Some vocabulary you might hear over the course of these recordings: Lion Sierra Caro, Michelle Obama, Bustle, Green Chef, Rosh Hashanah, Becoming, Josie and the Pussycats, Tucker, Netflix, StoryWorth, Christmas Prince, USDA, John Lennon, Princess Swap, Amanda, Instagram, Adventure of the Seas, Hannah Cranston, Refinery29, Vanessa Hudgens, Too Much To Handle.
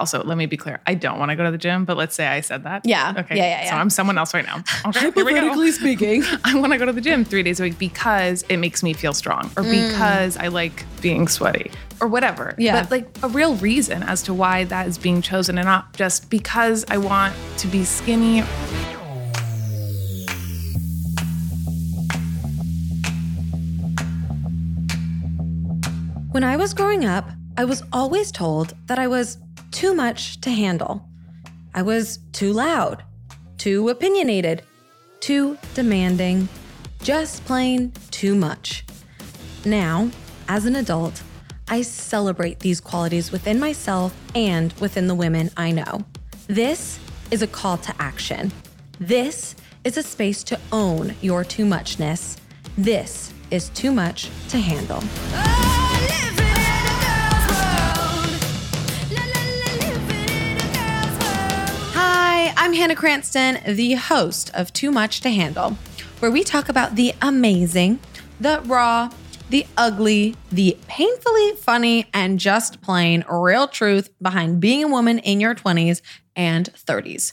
Also, let me be clear. I don't want to go to the gym, but let's say I said that. Yeah. Okay. Yeah. So I'm someone else right now. Okay, hypothetically speaking. I want to go to the gym 3 days a week because it makes me feel strong or because I like being sweaty or whatever. Yeah. But like a real reason as to why that is being chosen and not just because I want to be skinny. When I was growing up, I was always told that I was too much to handle. I was too loud, too opinionated, too demanding, just plain too much. Now, as an adult, I celebrate these qualities within myself and within the women I know. This is a call to action. This is a space to own your too muchness. This is Too Much to Handle. Oh, I'm Hannah Cranston, the host of Too Much to Handle, where we talk about the amazing, the raw, the ugly, the painfully funny, and just plain real truth behind being a woman in your 20s and 30s.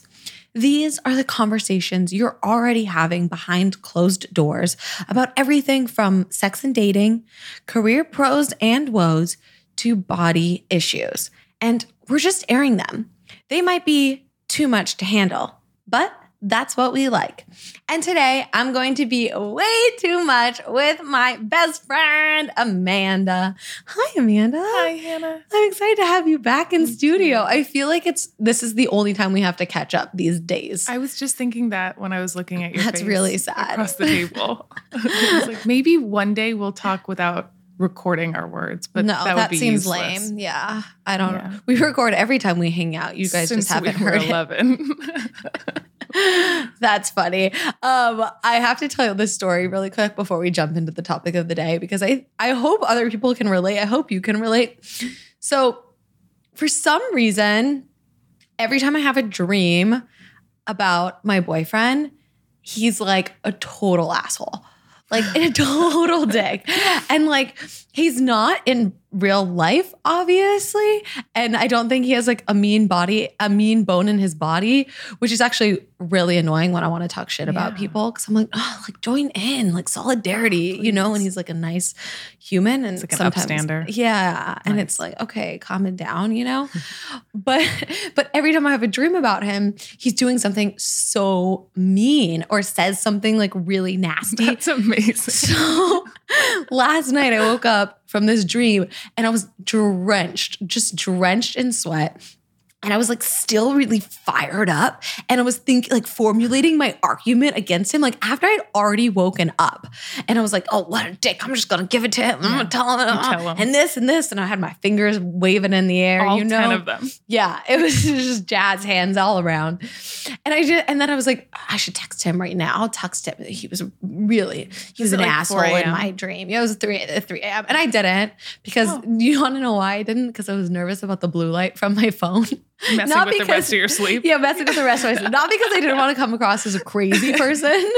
These are the conversations you're already having behind closed doors about everything from sex and dating, career pros and woes, to body issues. And we're just airing them. They might be too much to handle, but that's what we like. And today I'm going to be way too much with my best friend, Amanda. Hi, Amanda. Hi, Hannah. I'm excited to have you back in studio. I feel like this is the only time we have to catch up these days. I was just thinking that when I was looking at your face. That's really sad. Across the table. I was like, maybe one day we'll talk without recording our words, but no, that would be seems useless. Lame. Yeah, I don't know. We record every time we hang out. You guys just haven't heard 11. It. That's funny. I have to tell you this story really quick before we jump into the topic of the day because I hope other people can relate. I hope you can relate. So, for some reason, every time I have a dream about my boyfriend, he's like a total asshole. Like a total dick. And like, he's not in real life, obviously. And I don't think he has like a mean bone in his body, which is actually really annoying when I want to talk shit about people. Cause I'm like, oh, like join in, like solidarity, you know? And he's like a nice human. And it's like an upstander. Yeah. Nice. And it's like, okay, calm it down, you know? But every time I have a dream about him, he's doing something so mean or says something like really nasty. That's amazing. So last night I woke up from this dream, and I was drenched in sweat. And I was like still really fired up. And I was thinking, like formulating my argument against him, like after I'd already woken up. And I was like, oh, what a dick. I'm just going to give it to him. I'm going to tell him. And this. And I had my fingers waving in the air, all you know. All 10 of them. Yeah. It was just jazz hands all around. And then I was like, I should text him right now. I'll text him. He was an asshole in my dream. Yeah, it was 3 a.m. And I didn't because you want to know why I didn't? Because I was nervous about the blue light from my phone. Messing with the rest of my sleep. Not because I didn't want to come across as a crazy person.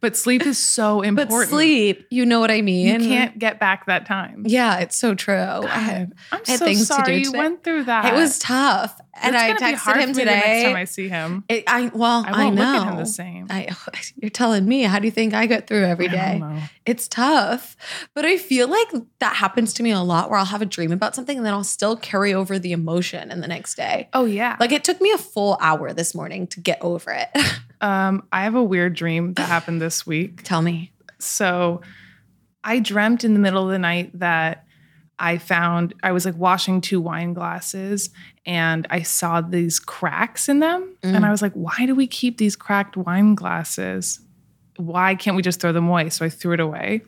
But sleep is so important. But sleep, you know what I mean? You can't get back that time. Yeah, it's so true. God, I'm so things sorry to do you today. Went through that. It was tough. And I texted him today. The next time I see him. I won't look at him the same. You're telling me. How do you think I get through every day? I don't know. It's tough. But I feel like that happens to me a lot where I'll have a dream about something and then I'll still carry over the emotion in the next day. Oh, yeah. Like it took me a full hour this morning to get over it. I have a weird dream that happened this week. Tell me. So I dreamt in the middle of the night that I was like washing two wine glasses and I saw these cracks in them. Mm. And I was like, why do we keep these cracked wine glasses? Why can't we just throw them away? So I threw it away.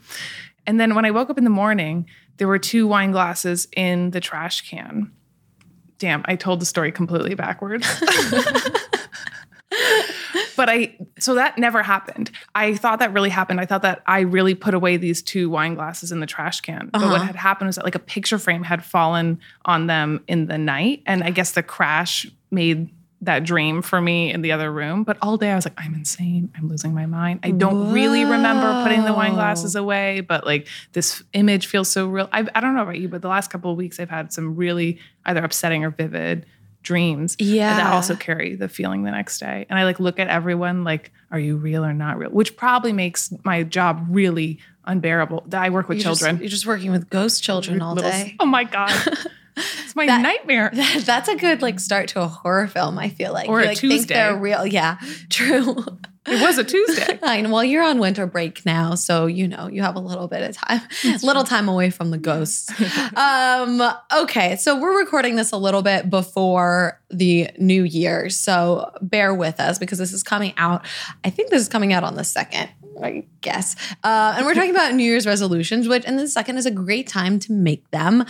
And then when I woke up in the morning, there were two wine glasses in the trash can. Damn, I told the story completely backwards. But so that never happened. I thought that really happened. I thought that I really put away these two wine glasses in the trash can. But what had happened was that like a picture frame had fallen on them in the night. And I guess the crash made that dream for me in the other room. But all day I was like, I'm insane. I'm losing my mind. I don't really remember putting the wine glasses away. But like this image feels so real. I don't know about you, but the last couple of weeks I've had some really either upsetting or vivid dreams that also carry the feeling the next day. And I like look at everyone like, are you real or not real? Which probably makes my job really unbearable. I work with children. You're just working with ghost children all day. Oh my God. It's my nightmare. That's a good like start to a horror film, I feel like. Or you, like, a Tuesday. Think they're real. Yeah, true. It was a Tuesday. I know. Well, you're on winter break now, so you know you have a little bit of time, time away from the ghosts. Okay, so we're recording this a little bit before the new year, so bear with us because this is coming out. I think this is coming out on the 2nd. I guess. And we're talking about New Year's resolutions, which in the 2nd is a great time to make them.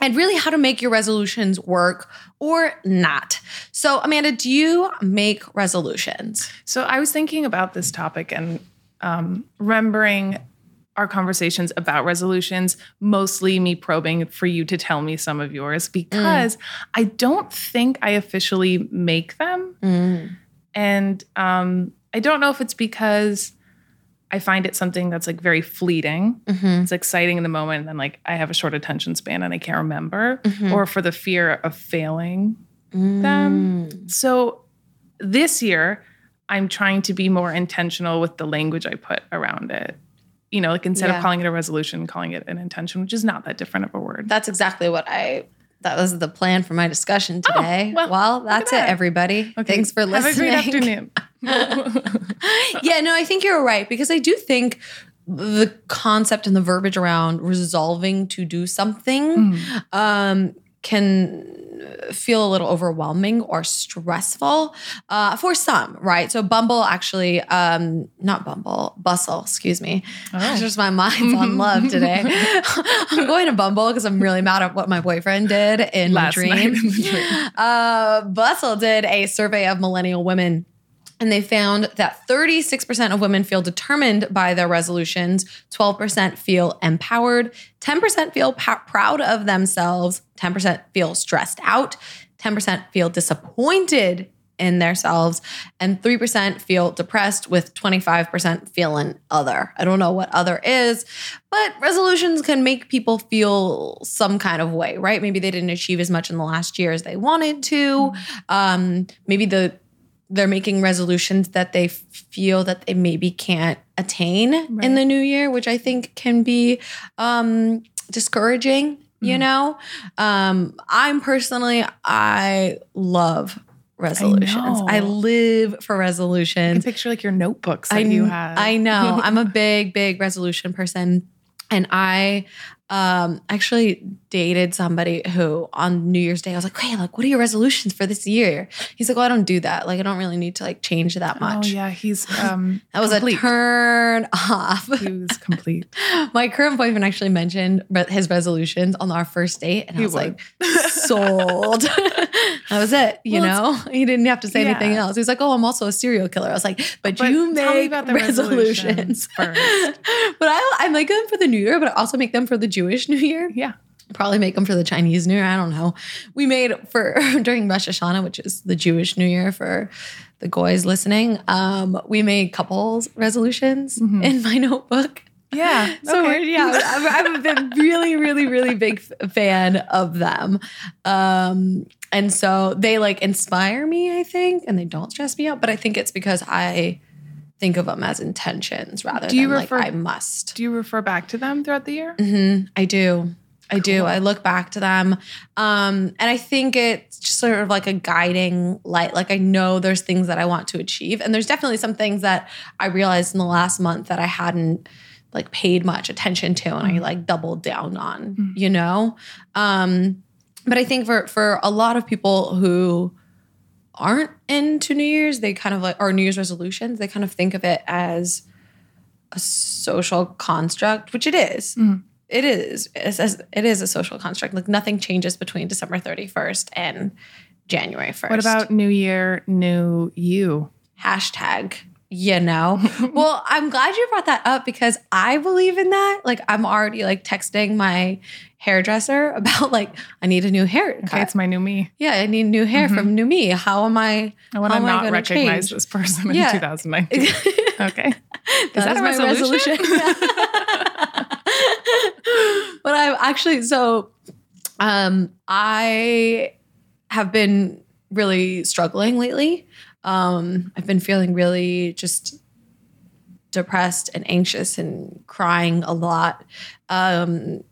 And really how to make your resolutions work or not. So Amanda, do you make resolutions? So I was thinking about this topic and remembering our conversations about resolutions, mostly me probing for you to tell me some of yours because I don't think I officially make them. And I don't know if it's because I find it something that's like very fleeting. It's exciting in the moment. And then like I have a short attention span and I can't remember or for the fear of failing them. So this year I'm trying to be more intentional with the language I put around it. You know, like instead of calling it a resolution, calling it an intention, which is not that different of a word. That's exactly what that was the plan for my discussion today. Well, that's it, everybody. Okay. Thanks for listening. Have a great afternoon. Yeah, no, I think you're right because I do think the concept and the verbiage around resolving to do something can feel a little overwhelming or stressful for some, right? So Bumble actually, not Bumble, Bustle, excuse me. Oh. Just my mind's on love today. I'm going to Bumble because I'm really mad at what my boyfriend did in my dream. Bustle did a survey of millennial women. And they found that 36% of women feel determined by their resolutions, 12% feel empowered, 10% feel proud of themselves, 10% feel stressed out, 10% feel disappointed in themselves, and 3% feel depressed with 25% feeling other. I don't know what other is, but resolutions can make people feel some kind of way, right? Maybe they didn't achieve as much in the last year as they wanted to. Maybe they're making resolutions that they feel that they maybe can't attain in the new year, which I think can be discouraging, you know? I love resolutions. I live for resolutions. I can picture like your notebooks that you have. I know. I'm a big, big resolution person. And I actually dated somebody who on New Year's Day, I was like, hey, like, what are your resolutions for this year? He's like, well, I don't do that. Like, I don't really need to like change that much. Oh yeah, he's that was complete. A turn off. He was complete. My current boyfriend actually mentioned his resolutions on our first date. And I was like, sold. That was it, you know? He didn't have to say anything else. He was like, oh, I'm also a serial killer. I was like, but you make about the resolutions first. But I make them for the New Year, but I also make them for the Jewish New Year. Yeah. Probably make them for the Chinese New Year. I don't know. We made during Rosh Hashanah, which is the Jewish New Year for the guys listening. We made couples resolutions in my notebook. Yeah. So I've been really, really, really big fan of them. And so they like inspire me, I think, and they don't stress me out. But I think it's because I think of them as intentions rather than like I must. Do you refer back to them throughout the year? I do. I do. I look back to them. And I think it's just sort of like a guiding light. Like I know there's things that I want to achieve. And there's definitely some things that I realized in the last month that I hadn't like paid much attention to and I like doubled down on, you know? But I think for a lot of people who aren't into New Year's, they kind of like, or New Year's resolutions, they kind of think of it as a social construct, which it is. It is a social construct. Like nothing changes between December 31st and January 1st. What about New Year, New You? Hashtag. You know, well, I'm glad you brought that up because I believe in that. Like, I'm already like texting my hairdresser about like, I need a new haircut. Okay, it's my new me. Yeah, I need new hair from new me. How am I? I want to not recognize this person in 2019. Okay, is that my resolution? But I'm actually so, I have been really struggling lately. I've been feeling really just depressed and anxious and crying a lot about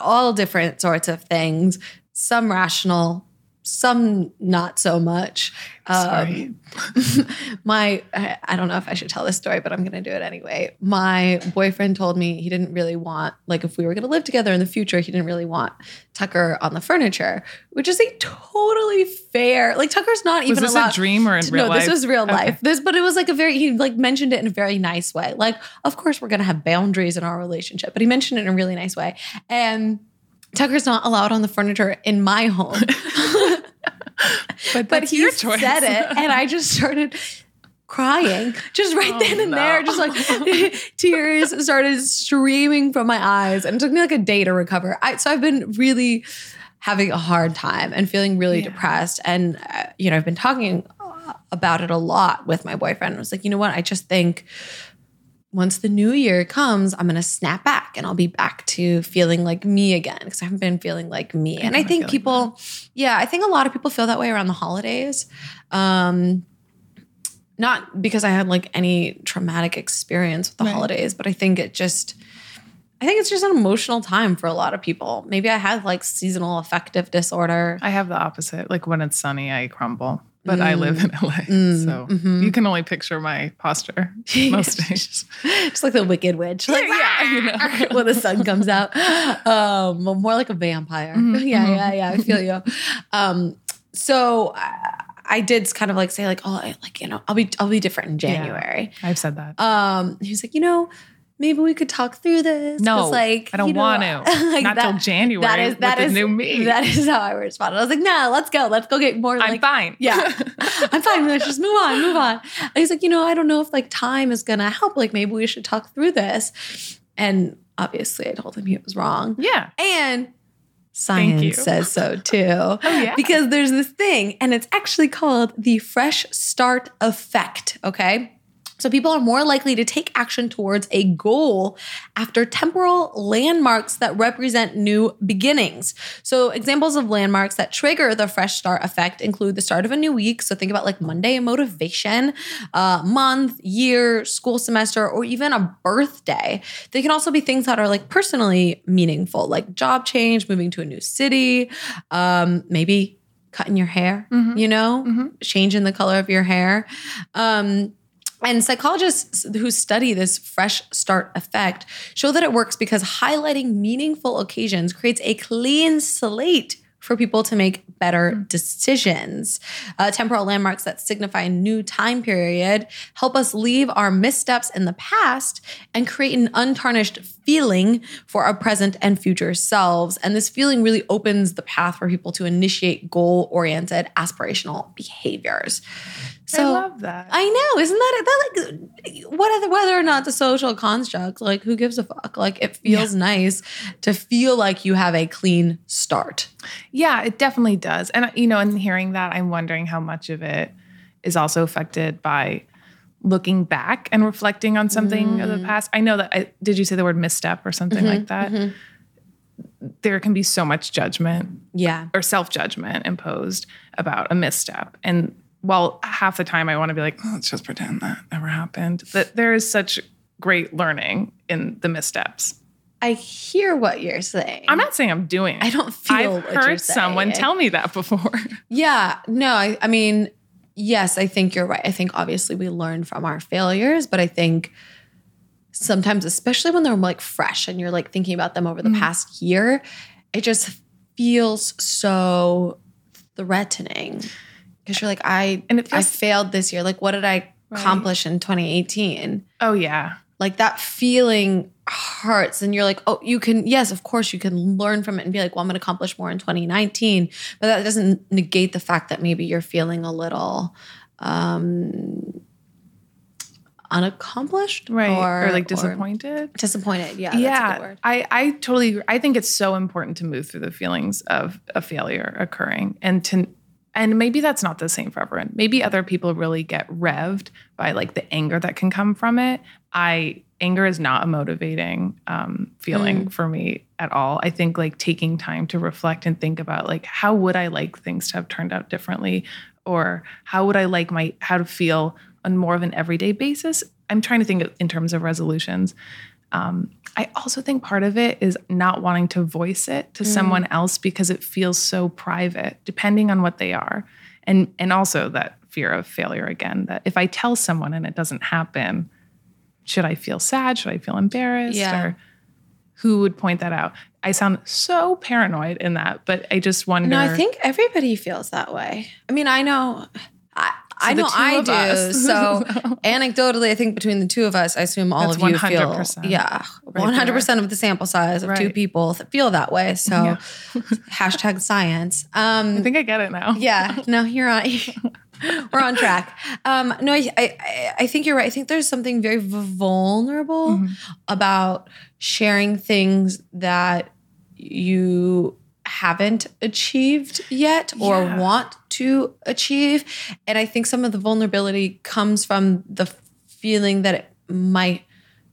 all different sorts of things, some rational, some not so much. Sorry. I don't know if I should tell this story, but I'm going to do it anyway. My boyfriend told me he didn't really want, like, if we were going to live together in the future, he didn't really want Tucker on the furniture, which is a totally fair, like, Tucker's not even allowed. Was this a dream or in real life? No, this was real life. But it was like he like mentioned it in a very nice way. Like, of course we're going to have boundaries in our relationship, but he mentioned it in a really nice way. And Tucker's not allowed on the furniture in my home. But he said it, and I just started crying just right then and there. Just like tears started streaming from my eyes, and it took me like a day to recover. So I've been really having a hard time and feeling really depressed. And, I've been talking about it a lot with my boyfriend. I was like, you know what? I just think once the new year comes, I'm going to snap back and I'll be back to feeling like me again, because I haven't been feeling like me. And I think people, I think a lot of people feel that way around the holidays. Not because I had like any traumatic experience with the holidays, but I think it's just an emotional time for a lot of people. Maybe I have like seasonal affective disorder. I have the opposite. Like when it's sunny, I crumble. But I live in LA, so you can only picture my posture most days. Just like the Wicked Witch. Like, when the sun comes out. More like a vampire. Mm-hmm. Yeah, I feel you. So I did kind of like say like, I'll be different in January. Yeah, I've said that. He was like, maybe we could talk through this. No, I don't want to. Like not till January. That is the new me. That is how I responded. I was like, no, let's go. Let's go get more. I'm fine. Yeah, I'm fine. Let's just move on. And he's like, I don't know if like time is going to help. Like maybe we should talk through this. And obviously I told him he was wrong. Yeah. And science says so too. Oh, yeah. Because there's this thing and it's actually called the fresh start effect. Okay. So people are more likely to take action towards a goal after temporal landmarks that represent new beginnings. So examples of landmarks that trigger the fresh start effect include the start of a new week. So think about like Monday motivation, month, year, school semester, or even a birthday. They can also be things that are like personally meaningful, like job change, moving to a new city, maybe cutting your hair, changing the color of your hair. And psychologists who study this fresh start effect show that it works because highlighting meaningful occasions creates a clean slate for people to make better decisions. Temporal landmarks that signify a new time period help us leave our missteps in the past and create an untarnished feeling for our present and future selves. And this feeling really opens the path for people to initiate goal-oriented aspirational behaviors. So, I love that. I know. Isn't that like whether or not the social construct, like who gives a fuck? Like it feels nice to feel like you have a clean start. Yeah, it definitely does. And, in hearing that, I'm wondering how much of it is also affected by looking back and reflecting on something of the past. I know that, did you say the word misstep or something like that? Mm-hmm. There can be so much judgment or self-judgment imposed about a misstep. And while half the time I want to be like, let's just pretend that never happened, that there is such great learning in the missteps. I hear what you're saying. I'm not saying I'm doing it. I don't feel I've what heard you're saying. Someone tell me that before. Yeah. No, I mean, yes, I think you're right. I think obviously we learn from our failures, but I think sometimes, especially when they're like fresh and you're like thinking about them over the past year, it just feels so threatening because you're like, I failed this year. Like, what did I accomplish in 2018? Oh, yeah. Like that feeling hurts and you're like, oh, you can, yes, of course you can learn from it and be like, well, I'm going to accomplish more in 2019. But that doesn't negate the fact that maybe you're feeling a little unaccomplished. Right. Or like disappointed. Yeah. Yeah. That's a good word. I totally agree. I think it's so important to move through the feelings of a failure occurring and to, And maybe that's not the same for everyone. Maybe other people really get revved by like the anger that can come from it. Anger is not a motivating feeling for me at all. I think like taking time to reflect and think about like, how would I like things to have turned out differently? Or how would I like how to feel on more of an everyday basis? I'm trying to think in terms of resolutions. I also think part of it is not wanting to voice it to someone else because it feels so private, depending on what they are. And also that fear of failure again, that if I tell someone and it doesn't happen, should I feel sad? Should I feel embarrassed? Yeah. Or who would point that out? I sound so paranoid in that, but I just wonder. No, I think everybody feels that way. I mean, I know. I do. So anecdotally, I think between the two of us, I assume all of you 100%. Feel. Yeah. Right 100% there. Of the sample size of two people feel that way. So hashtag science. I think I get it now. Yeah. No, you're on. We're on track. No, I think you're right. I think there's something very vulnerable about sharing things that you haven't achieved yet or want to achieve. And I think some of the vulnerability comes from the feeling that it might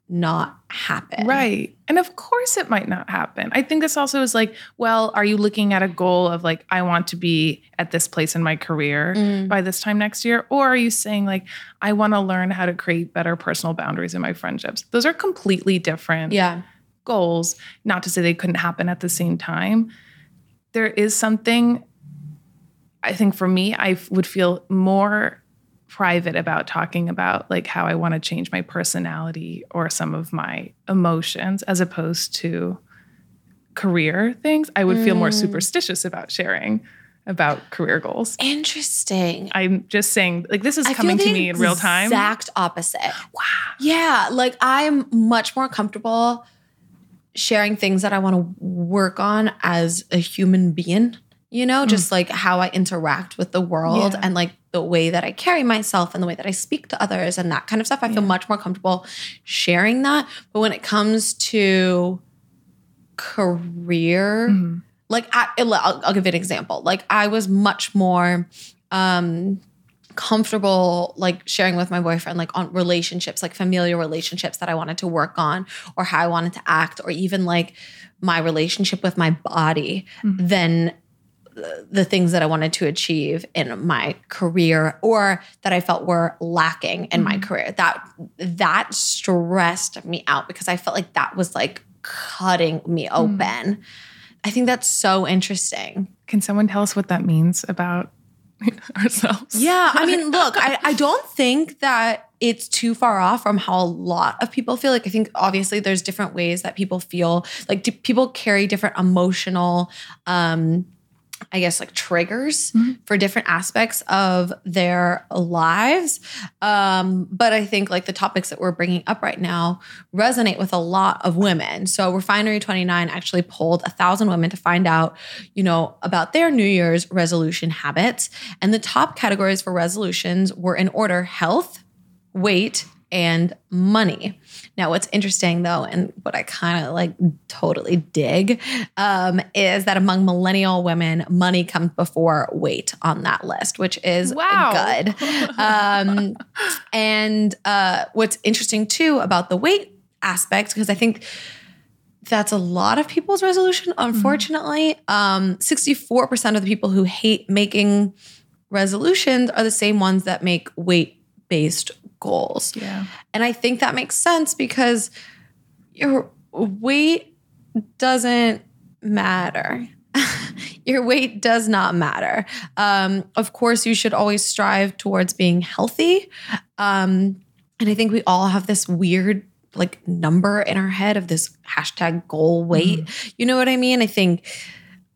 not happen. Right. And of course it might not happen. I think this also is like, well, are you looking at a goal of like, I want to be at this place in my career by this time next year? Or are you saying like, I want to learn how to create better personal boundaries in my friendships? Those are completely different goals. Not to say they couldn't happen at the same time. There is something, I think for me, I would feel more private about talking about like how I want to change my personality or some of my emotions as opposed to career things. I would feel more superstitious about sharing about career goals. Interesting. I'm just saying like this is coming to me in real time. Exact opposite. Wow. Yeah. Like I'm much more comfortable sharing things that I want to work on as a human being, you know, just like how I interact with the world and like the way that I carry myself and the way that I speak to others and that kind of stuff. I feel much more comfortable sharing that. But when it comes to career, like I'll give you an example. Like I was much more comfortable like sharing with my boyfriend like on relationships, like familial relationships that I wanted to work on or how I wanted to act or even like my relationship with my body than the things that I wanted to achieve in my career or that I felt were lacking in my career. That stressed me out because I felt like that was like cutting me open. I think that's so interesting. Can someone tell us what that means about ourselves? Yeah. I mean, look, I don't think that it's too far off from how a lot of people feel. Like, I think obviously there's different ways that people feel. Like, people carry different emotional, I guess, like triggers for different aspects of their lives. But I think like the topics that we're bringing up right now resonate with a lot of women. So Refinery29 actually polled 1,000 women to find out, you know, about their New Year's resolution habits. And the top categories for resolutions were in order: health, weight, and money. Now, what's interesting though, and what I kind of like totally dig, is that among millennial women, money comes before weight on that list, which is good. And what's interesting too about the weight aspect, because I think that's a lot of people's resolution, unfortunately. 64% of the people who hate making resolutions are the same ones that make weight-based goals. Yeah. And I think that makes sense because your weight doesn't matter. Your weight does not matter. Of course, you should always strive towards being healthy. And I think we all have this weird like number in our head of this hashtag goal weight. You know what I mean? I think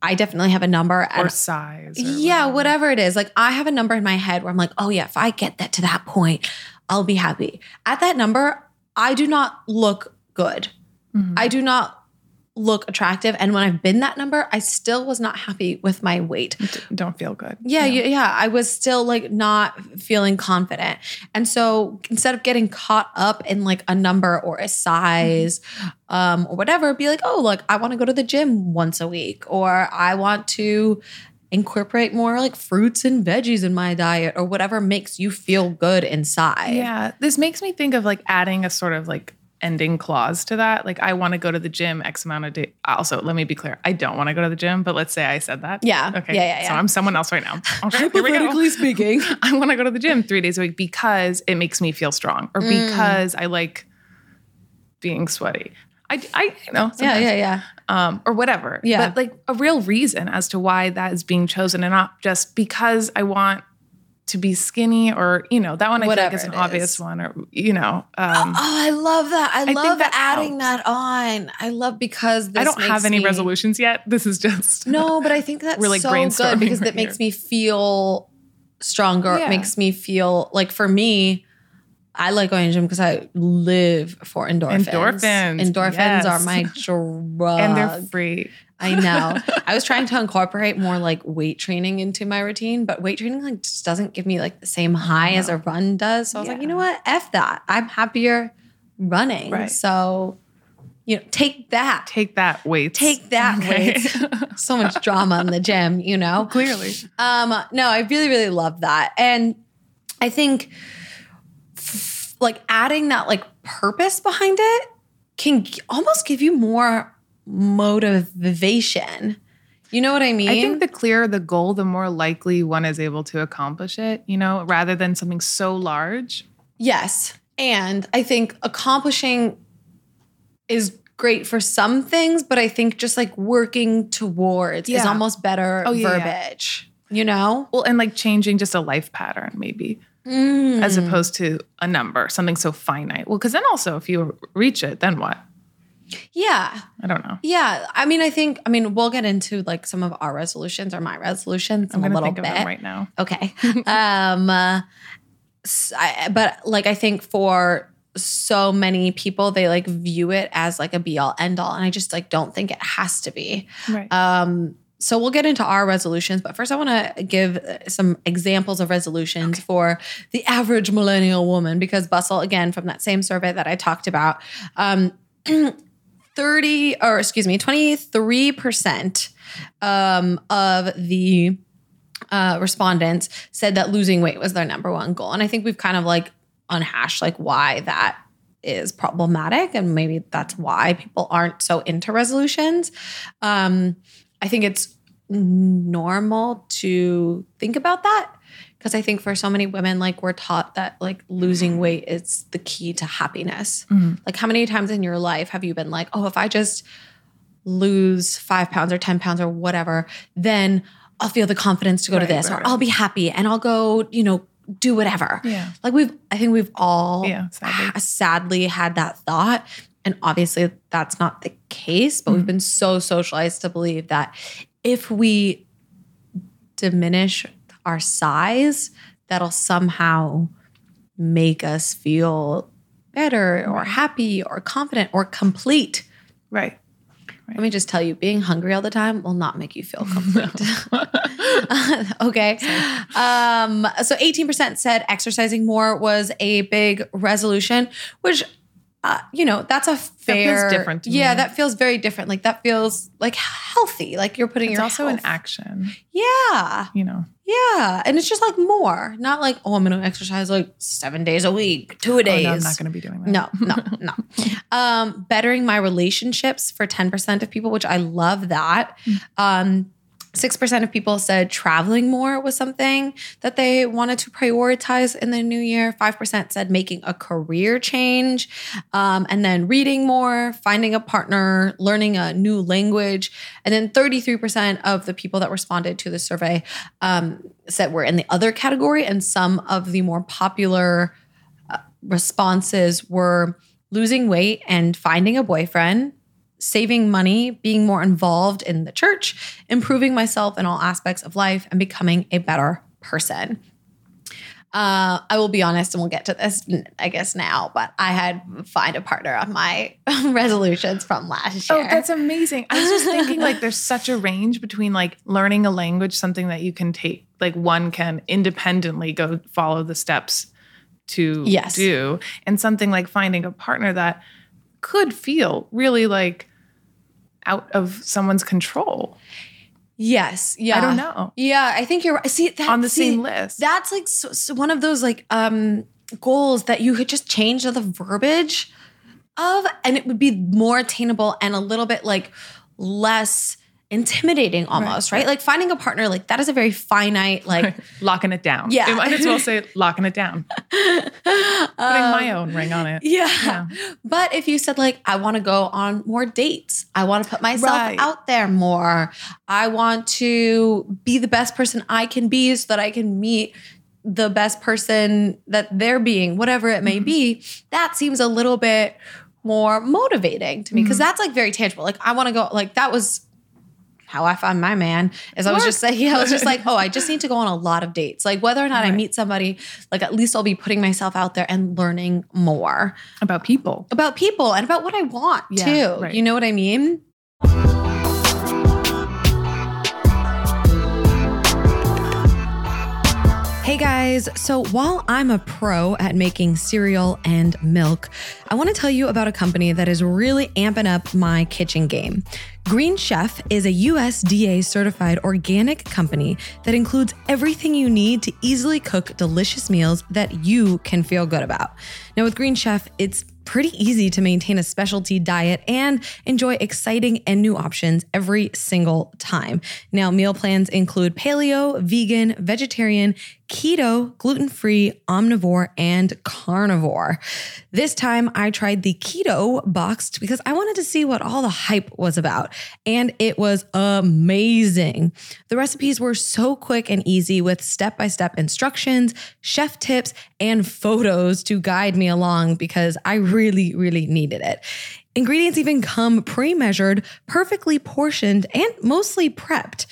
I definitely have a number. Or size. Or whatever it is. Like I have a number in my head where I'm like, oh yeah, if I get that to that point, I'll be happy. At that number, I do not look good. I do not look attractive. And when I've been that number, I still was not happy with my weight. Don't feel good. Yeah. I was still like not feeling confident. And so instead of getting caught up in like a number or a size or whatever, be like, oh, look, I want to go to the gym once a week or I want to incorporate more like fruits and veggies in my diet or whatever makes you feel good inside. Yeah. This makes me think of like adding a sort of like ending clause to that. Like I want to go to the gym X amount of days. Also, let me be clear. I don't want to go to the gym, but let's say I said that. Yeah. Okay. Yeah. So I'm someone else right now. Okay, hypothetically speaking. I want to go to the gym 3 days a week because it makes me feel strong or because I like being sweaty. I know. Sometimes. Yeah. Or whatever. Yeah. But like a real reason as to why that is being chosen and not just because I want to be skinny or, you know, that one I think is an obvious one or, you know. I love that. I love that adding that on. I love because this I don't have any resolutions yet. This is just. No, but I think that's really so good because that makes me feel stronger. Yeah. It makes me feel like for me, I like going to the gym because I live for endorphins. Endorphins yes. are my drug. And they're free. I know. I was trying to incorporate more like weight training into my routine, but weight training like just doesn't give me like the same high as a run does. So I was like, you know what? F that. I'm happier running. Right. So, you know, take that. Take that weight. Take that weight. So much drama in the gym, you know? Clearly. No, I really, really love that. And I think like adding that like purpose behind it can almost give you more motivation. You know what I mean? I think the clearer the goal, the more likely one is able to accomplish it, you know, rather than something so large. Yes. And I think accomplishing is great for some things, but I think just like working towards is almost better verbiage, you know? Well, and like changing just a life pattern maybe. As opposed to a number, something so finite. Well, because then also if you reach it, then what? Yeah. I don't know. Yeah. I mean, we'll get into like some of our resolutions or my resolutions in a little bit. I'm going to think of them right now. Okay. But like I think for so many people, they like view it as like a be all end all. And I just like don't think it has to be. Right. So we'll get into our resolutions, but first I want to give some examples of resolutions for the average millennial woman because Bustle, again, from that same survey that I talked about, 23% of the respondents said that losing weight was their number one goal. And I think we've kind of like unhashed like why that is problematic and maybe that's why people aren't so into resolutions. I think it's normal to think about that because I think for so many women, like we're taught that like losing weight is the key to happiness. Mm-hmm. Like how many times in your life have you been like, oh, if I just lose 5 pounds or 10 pounds or whatever, then I'll feel the confidence to go to this or I'll be happy and I'll go, you know, do whatever. Yeah. Like I think we've all sadly had that thought. And obviously that's not the case, but we've been so socialized to believe that if we diminish our size, that'll somehow make us feel better or happy or confident or complete. Right. Let me just tell you, being hungry all the time will not make you feel complete. Okay. So 18% said exercising more was a big resolution, which you know, that's a fair. That feels different to me. Yeah, that feels very different. Like that feels like healthy. Like you're putting your health. It's also an action. Yeah. You know. Yeah, and it's just like more, not like oh, I'm going to exercise like 7 days a week, 2 days. No, I'm not going to be doing that. No. Bettering my relationships for 10% of people, which I love that. 6% of people said traveling more was something that they wanted to prioritize in the new year. 5% said making a career change, and then reading more, finding a partner, learning a new language. And then 33% of the people that responded to the survey said we're in the other category. And some of the more popular responses were losing weight and finding a boyfriend, saving money, being more involved in the church, improving myself in all aspects of life, and becoming a better person. I will be honest, and we'll get to this, I guess, now, but I had find a partner on my resolutions from last year. Oh, that's amazing. I was just thinking like there's such a range between like learning a language, something that you can take, like one can independently go follow the steps to do, and something like finding a partner that could feel really like out of someone's control. Yes. Yeah. I don't know. Yeah. I think you're right. See, that's on the same list. That's like so one of those like goals that you could just change the verbiage of, and it would be more attainable and a little bit like less intimidating almost, right? Like finding a partner, like that is a very finite, like locking it down. Yeah. It might as well say locking it down. Putting my own ring on it. Yeah. But if you said like, I want to go on more dates. I want to put myself out there more. I want to be the best person I can be so that I can meet the best person that they're being, whatever it may be. That seems a little bit more motivating to me because that's like very tangible. Like I want to go, like that was how I found my man is I was just like, I was just like, oh, I just need to go on a lot of dates. Like whether or not I meet somebody, like at least I'll be putting myself out there and learning more about people and about what I want too. Right. You know what I mean? Hey guys, so while I'm a pro at making cereal and milk, I want to tell you about a company that is really amping up my kitchen game. Green Chef is a USDA certified organic company that includes everything you need to easily cook delicious meals that you can feel good about. Now with Green Chef, it's pretty easy to maintain a specialty diet and enjoy exciting and new options every single time. Now, meal plans include paleo, vegan, vegetarian, keto, gluten-free, omnivore, and carnivore. This time I tried the keto boxed because I wanted to see what all the hype was about, and it was amazing. The recipes were so quick and easy with step-by-step instructions, chef tips, and photos to guide me along because I really, really needed it. Ingredients even come pre-measured, perfectly portioned, and mostly prepped.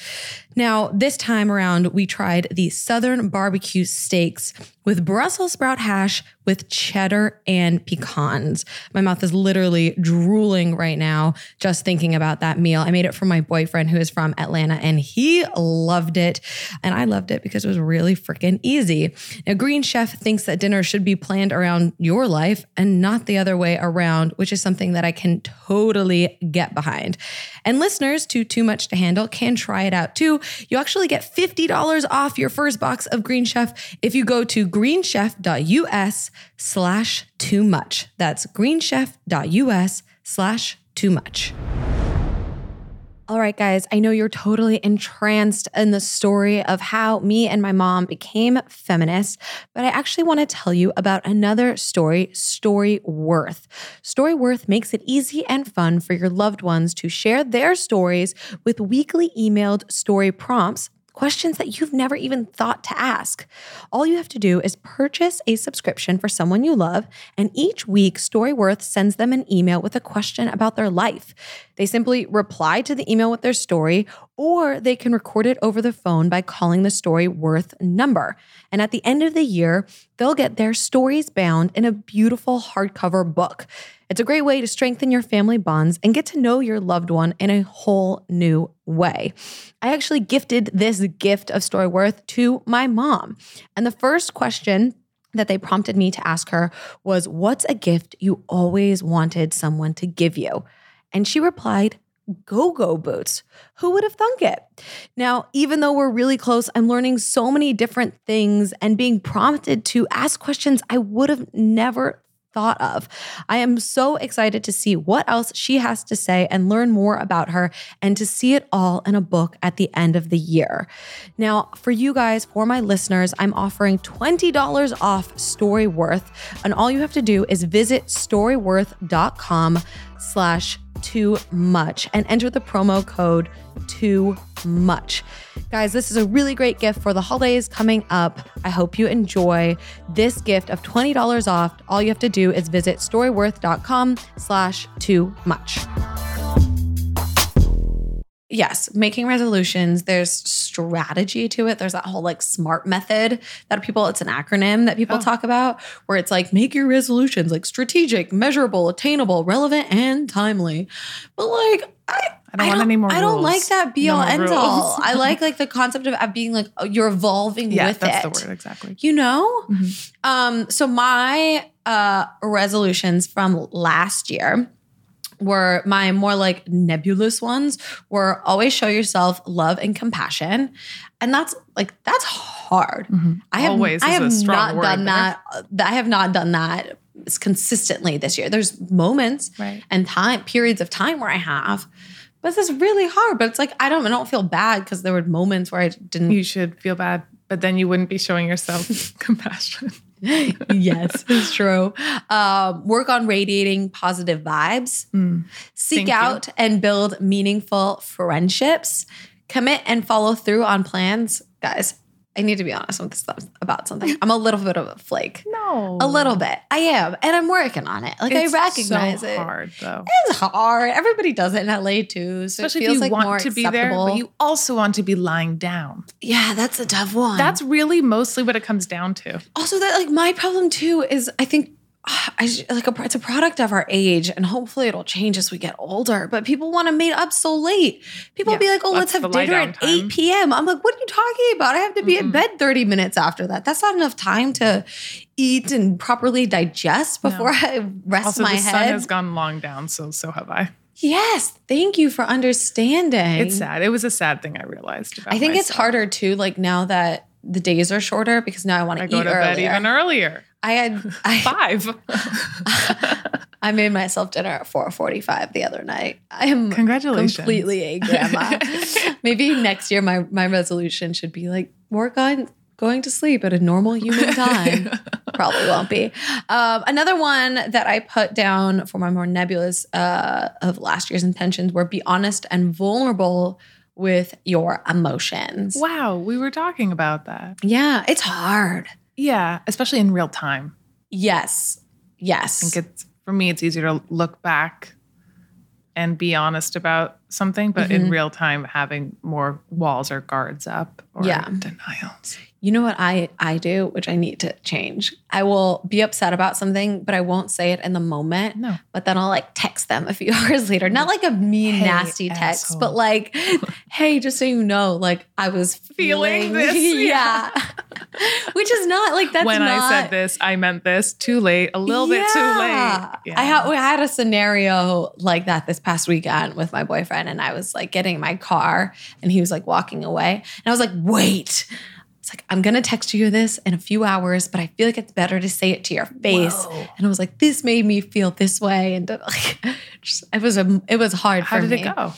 Now, this time around, we tried the Southern barbecue steaks with Brussels sprout hash with cheddar and pecans. My mouth is literally drooling right now just thinking about that meal. I made it for my boyfriend who is from Atlanta, and he loved it. And I loved it because it was really freaking easy. Now, Green Chef thinks that dinner should be planned around your life and not the other way around, which is something that I can totally get behind. And listeners to Too Much To Handle can try it out too. You actually get $50 off your first box of Green Chef if you go to greenchef.us/too much. That's greenchef.us/too much. All right, guys, I know you're totally entranced in the story of how me and my mom became feminists, but I actually want to tell you about another story, StoryWorth. StoryWorth makes it easy and fun for your loved ones to share their stories with weekly emailed story prompts, questions that you've never even thought to ask. All you have to do is purchase a subscription for someone you love, and each week StoryWorth sends them an email with a question about their life. They simply reply to the email with their story, or they can record it over the phone by calling the StoryWorth number. And at the end of the year, they'll get their stories bound in a beautiful hardcover book. It's a great way to strengthen your family bonds and get to know your loved one in a whole new way. I actually gifted this gift of StoryWorth to my mom. And the first question that they prompted me to ask her was, what's a gift you always wanted someone to give you? And she replied, go-go boots. Who would have thunk it? Now, even though we're really close, I'm learning so many different things and being prompted to ask questions I would have never thought of. I am so excited to see what else she has to say and learn more about her and to see it all in a book at the end of the year. Now, for you guys, for my listeners, I'm offering $20 off StoryWorth, and all you have to do is visit storyworth.com/too much and enter the promo code too much. Guys, this is a really great gift for the holidays coming up. I hope you enjoy this gift of $20 off. All you have to do is visit storyworth.com/too much. Yes, making resolutions, there's strategy to it. There's that whole like SMART method that people, it's an acronym that people talk about where it's like make your resolutions like strategic, measurable, attainable, relevant, and timely. But like, I don't want any more rules. I don't like that be all end all. I like the concept of being like you're evolving with it. Yeah, that's the word, exactly. You know? Mm-hmm. So my resolutions from last year were my more like nebulous ones were always show yourself love and compassion. And that's like, that's hard. Mm-hmm. I have not done that consistently this year. There's moments and time periods of time where I have, but this is really hard, but it's like, I don't feel bad because there were moments where I didn't. You should feel bad, but then you wouldn't be showing yourself compassion. Yes, it's true. Work on radiating positive vibes. Seek out and build meaningful friendships. Commit and follow through on plans. Guys, I need to be honest with stuff about something. I'm a little bit of a flake. No. A little bit. I am. And I'm working on it. Like, it's I recognize it. It's so hard, though. It's hard. Everybody does it in LA, too. So especially it feels like more acceptable. Especially if you want to be there, but you also want to be lying down. Yeah, that's a tough one. That's really mostly what it comes down to. Also, that like my problem, too, is I think it's a product of our age, and hopefully it'll change as we get older. But people want to meet up so late. People be like, "Oh, let's have dinner at 8 p.m." I'm like, "What are you talking about? I have to be in bed 30 minutes after that. That's not enough time to eat and properly digest before I rest also, my head." Also, the sun has gone long down, so have I. Yes, thank you for understanding. It's sad. It was a sad thing I realized. About I think myself. It's harder too. Like now that the days are shorter, because now I want to eat earlier. Bed even earlier. I had 5. I made myself dinner at 4:45 the other night. I am completely a grandma. Maybe next year my resolution should be like work on going to sleep at a normal human time. Probably won't be. Another one that I put down for my more nebulous of last year's intentions were be honest and vulnerable with your emotions. Wow, we were talking about that. Yeah, it's hard. Yeah, especially in real time. Yes. I think for me, it's easier to look back and be honest about something, but in real time, having more walls or guards up or denials. You know what I do, which I need to change? I will be upset about something, but I won't say it in the moment. No. But then I'll like text them a few hours later. Not like a mean, nasty text, but like, hey, just so you know, like I was feeling this. Yeah. Which is not like that's when I said this, I meant this. Too late. A little bit too late. Yeah. I had a scenario like that this past weekend with my boyfriend, and I was like getting in my car, and he was like walking away, and I was like, wait. It's like, I'm gonna text you this in a few hours, but I feel like it's better to say it to your face. Whoa. And I was like, this made me feel this way, and like, it was hard for me. How did it go?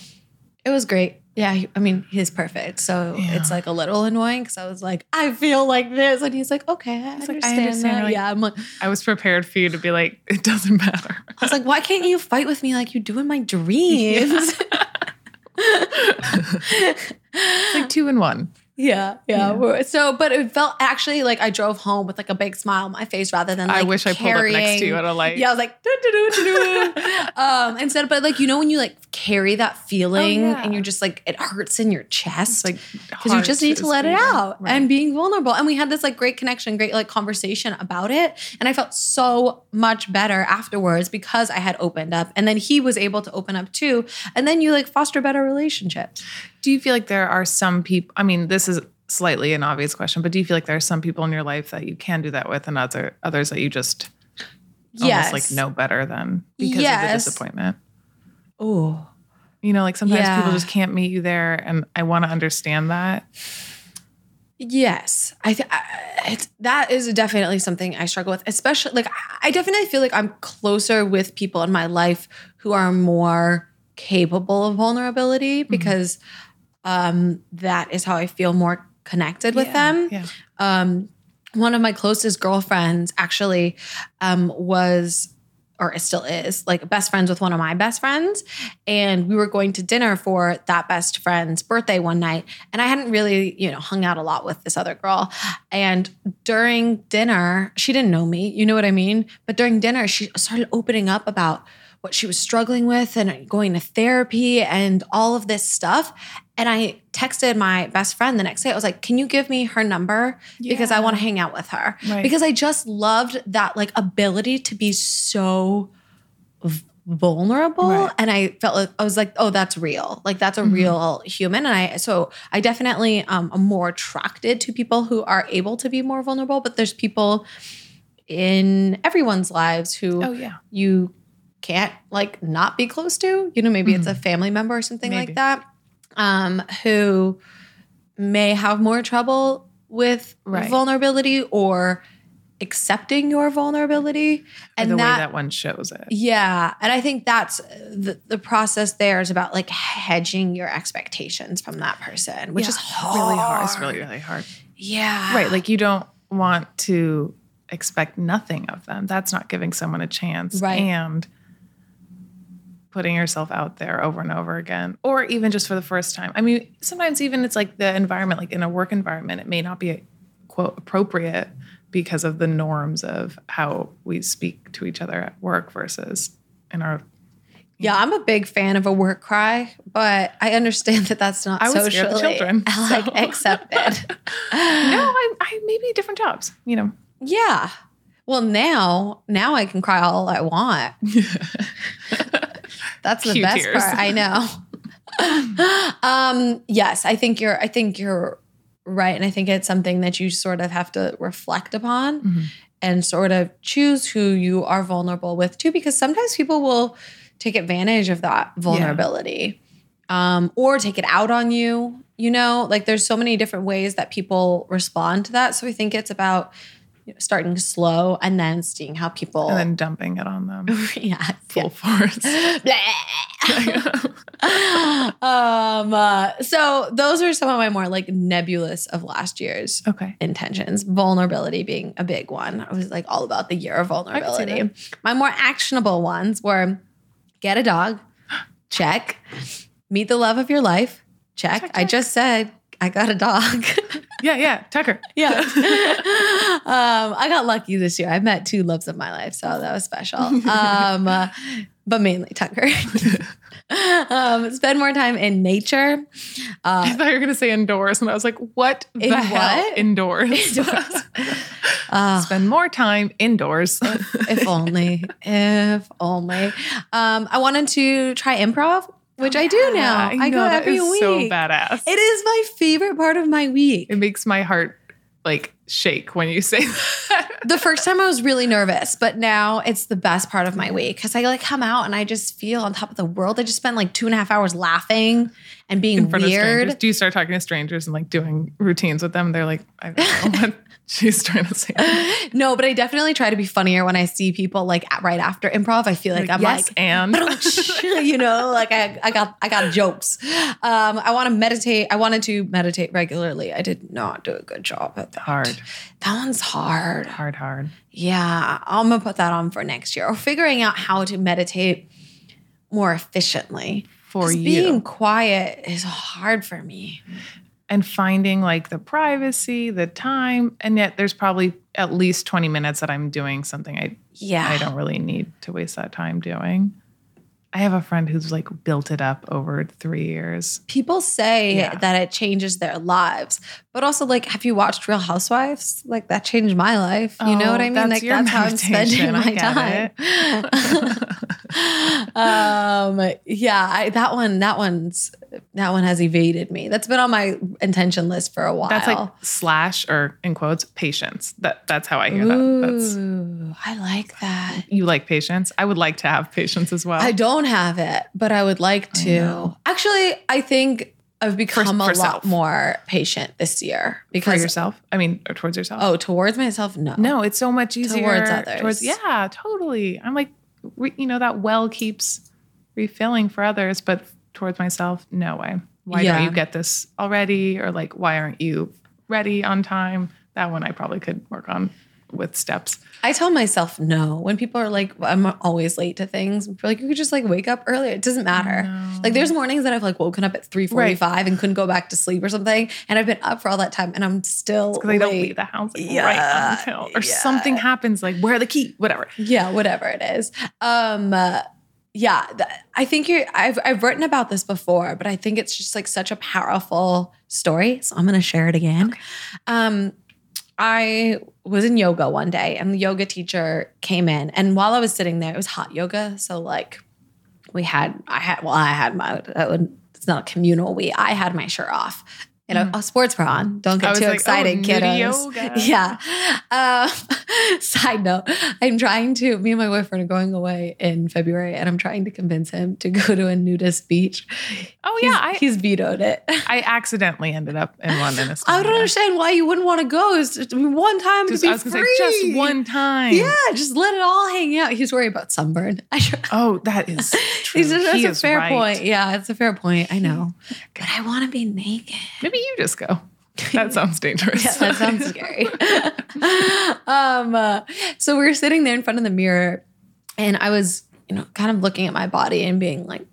It was great. Yeah, I mean, he's perfect. So it's like a little annoying because I was like, I feel like this. And he's like, okay, I understand that. Like, I'm like, I was prepared for you to be like, it doesn't matter. I was like, why can't you fight with me like you do in my dreams? Yeah. It's like 2 in 1. Yeah. So, but it felt actually like I drove home with like a big smile on my face rather than like I wish I pulled up next to you at a light. Yeah, I was like, doo, doo, doo, doo, doo. Instead, but like, you know, when you like carry that feeling and you're just like, it hurts in your chest because like, you just need to let it out and being vulnerable. And we had this like great connection, great like conversation about it. And I felt so much better afterwards because I had opened up and then he was able to open up too. And then you like foster better relationships. Do you feel like there are some people, I mean, this is slightly an obvious question, but do you feel like there are some people in your life that you can do that with and others that you just almost like know better than because of the disappointment? Oh, you know, like sometimes people just can't meet you there, and I want to understand that. Yes, that is definitely something I struggle with, especially like I definitely feel like I'm closer with people in my life who are more capable of vulnerability because that is how I feel more connected with them. Yeah. One of my closest girlfriends actually was, or still is, like best friends with one of my best friends. And we were going to dinner for that best friend's birthday one night. And I hadn't really, hung out a lot with this other girl. And during dinner, she didn't know me, you know what I mean? But during dinner, she started opening up about what she was struggling with and going to therapy and all of this stuff. And I texted my best friend the next day. I was like, can you give me her number? Because I want to hang out with her. Right. Because I just loved that like ability to be so vulnerable. Right. And I felt like, I was like, oh, that's real. Like that's a real human. And I definitely am more attracted to people who are able to be more vulnerable, but there's people in everyone's lives who you can't like not be close to, you know, maybe it's a family member or something like that, who may have more trouble with vulnerability or accepting your vulnerability. And the way that one shows it. Yeah. And I think that's the process there is about like hedging your expectations from that person, which is hard. Really hard. It's really, really hard. Yeah. Right. Like you don't want to expect nothing of them. That's not giving someone a chance. Right. And putting yourself out there over and over again, or even just for the first time. I mean, sometimes even it's like the environment, like in a work environment, it may not be a, quote, appropriate because of the norms of how we speak to each other at work versus in our... Yeah, I'm a big fan of a work cry, but I understand that that's not socially children, like accepted. No, I maybe different jobs, you know. Yeah. Well, now I can cry all I want. That's the best part. I know. Yes, I think you're right, and I think it's something that you sort of have to reflect upon and sort of choose who you are vulnerable with too, because sometimes people will take advantage of that vulnerability or take it out on you. You know, like there's so many different ways that people respond to that. So I think it's about starting slow and then seeing how people... And then dumping it on them. Yeah. Full force. So those are some of my more like nebulous of last year's intentions. Vulnerability being a big one. I was like all about the year of vulnerability. My more actionable ones were get a dog, check. Meet the love of your life, check. I just said I got a dog. Yeah, Tucker. Yeah. I got lucky this year. I met two loves of my life, so that was special. But mainly Tucker. Spend more time in nature. I thought you were going to say indoors, and I was like, what the hell? Indoors. Spend more time indoors. If only. I wanted to try improv. Which I do now. I go every week. So badass. It is my favorite part of my week. It makes my heart like shake when you say that. The first time I was really nervous, but now it's the best part of my week because I like come out and I just feel on top of the world. I just spend like 2.5 hours laughing and being weird. Do you start talking to strangers and like doing routines with them? They're like, I don't know what she's trying to say. No, but I definitely try to be funnier when I see people like right after improv. I feel like I'm yes, like, and you know, like I got jokes. I want to meditate. I wanted to meditate regularly. I did not do a good job at that. Hard. That one's hard. Hard. Yeah. I'm going to put that on for next year, or figuring out how to meditate more efficiently. For you. Being quiet is hard for me. And finding like the privacy, the time, and yet there's probably at least 20 minutes that I'm doing something I don't really need to waste that time doing. I have a friend who's like built it up over 3 years. People say that it changes their lives, but also like, have you watched Real Housewives? Like that changed my life. You know what I mean? That's like that's how I'm spending my time. That one has evaded me. That's been on my intention list for a while. That's like slash or in quotes patience. That's how I hear that. I like that. You like patience? I would like to have patience as well. I don't have it, but I would like to. Actually, I think I've become a lot more patient this year. Because for yourself? I mean, or towards yourself? Oh, towards myself? No. No, it's so much easier. Towards others. Yeah, totally. I'm like, that well keeps refilling for others, but towards myself, no way. Why don't you get this already? Or like, why aren't you ready on time? That one I probably could work on. With steps. I tell myself no. When people are like, I'm always late to things. Like you could just like wake up earlier. It doesn't matter. No. Like there's mornings that I've like woken up at 3:45 and couldn't go back to sleep or something. And I've been up for all that time and I'm still late. Because I don't leave the house right until or something happens like where are the key? Whatever. Yeah, whatever it is. I think I've written about this before, but I think it's just like such a powerful story. So I'm going to share it again. Okay. I was in yoga one day and the yoga teacher came in, and while I was sitting there, it was hot yoga. So like I had my shirt off and a sports bra on. Don't get too excited, kiddos. Yoga. Yeah. Side note, me and my boyfriend are going away in February, and I'm trying to convince him to go to a nudist beach. Oh, yeah. He's vetoed it. I accidentally ended up in one in Estonia. I don't understand why you wouldn't want to go. It's just one time to be free. I was going to say, just one time. Yeah, just let it all hang out. He's worried about sunburn. Oh, that is true. That's a fair point. Yeah, it's a fair point. I know. But I want to be naked. Maybe you just go. That sounds dangerous. Yeah, that sounds scary. So we were sitting there in front of the mirror, and I was, kind of looking at my body and being like,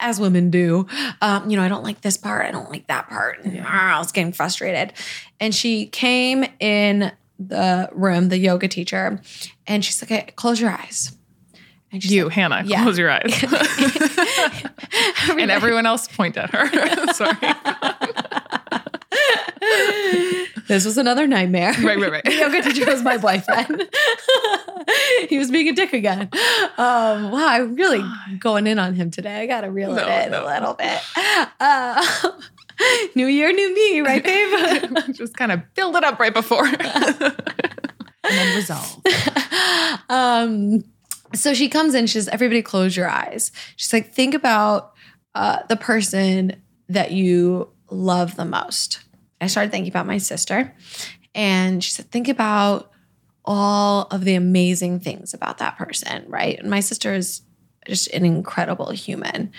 as women do, I don't like this part. I don't like that part. And I was getting frustrated. And she came in the room, the yoga teacher, and she's like, "Hey, close your eyes." You, like, Hannah, close your eyes. And everyone else point at her. Sorry. This was another nightmare. Right. The yoga teacher was my boyfriend. He was being a dick again. Wow, I'm really going in on him today. I got to reel it in a little bit. New year, new me, right, babe? Just kind of build it up right before. And then resolve. So she comes in, she says, "Everybody close your eyes." She's like, "Think about the person that you love the most." I started thinking about my sister, and she said, "Think about all of the amazing things about that person," right? And my sister is just an incredible human.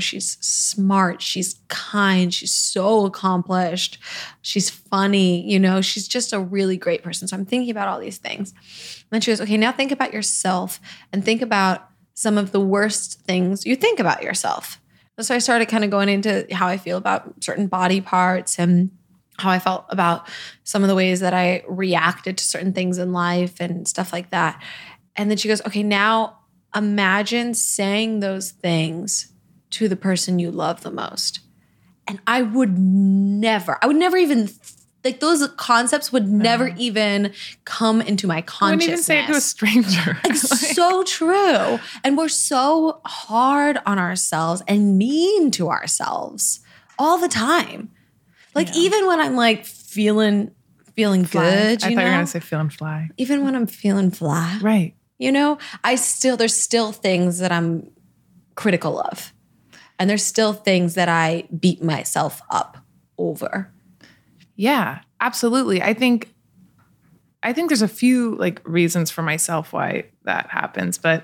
She's smart, she's kind, she's so accomplished, she's funny, she's just a really great person. So I'm thinking about all these things. And then she goes, "Okay, now think about yourself and think about some of the worst things you think about yourself." And so I started kind of going into how I feel about certain body parts and how I felt about some of the ways that I reacted to certain things in life and stuff like that. And then she goes, "Okay, now imagine saying those things to the person you love the most." And I would never even, those concepts would never even come into my consciousness. I wouldn't even say it to a stranger. It's so true. And we're so hard on ourselves and mean to ourselves all the time. Even when I'm feeling fly. Good, I thought you were gonna say feeling fly. Even when I'm feeling fly, right? There's still things that I'm critical of, and there's still things that I beat myself up over. Yeah, absolutely. I think there's a few reasons for myself why that happens, but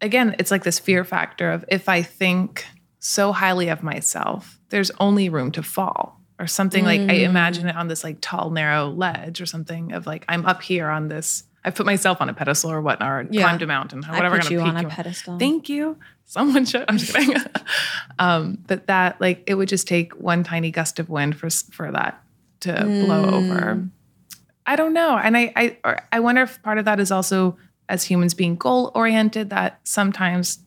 again, it's this fear factor of if I think so highly of myself, there's only room to fall. Or something I imagine it on this tall, narrow ledge or something of I'm up here on this. I've put myself on a pedestal or whatnot, or climbed a mountain, or whatever. I put you on a pedestal. Thank you. Someone should. I'm just kidding. But that it would just take one tiny gust of wind for that to blow over. I don't know. And I wonder if part of that is also as humans being goal oriented, that sometimes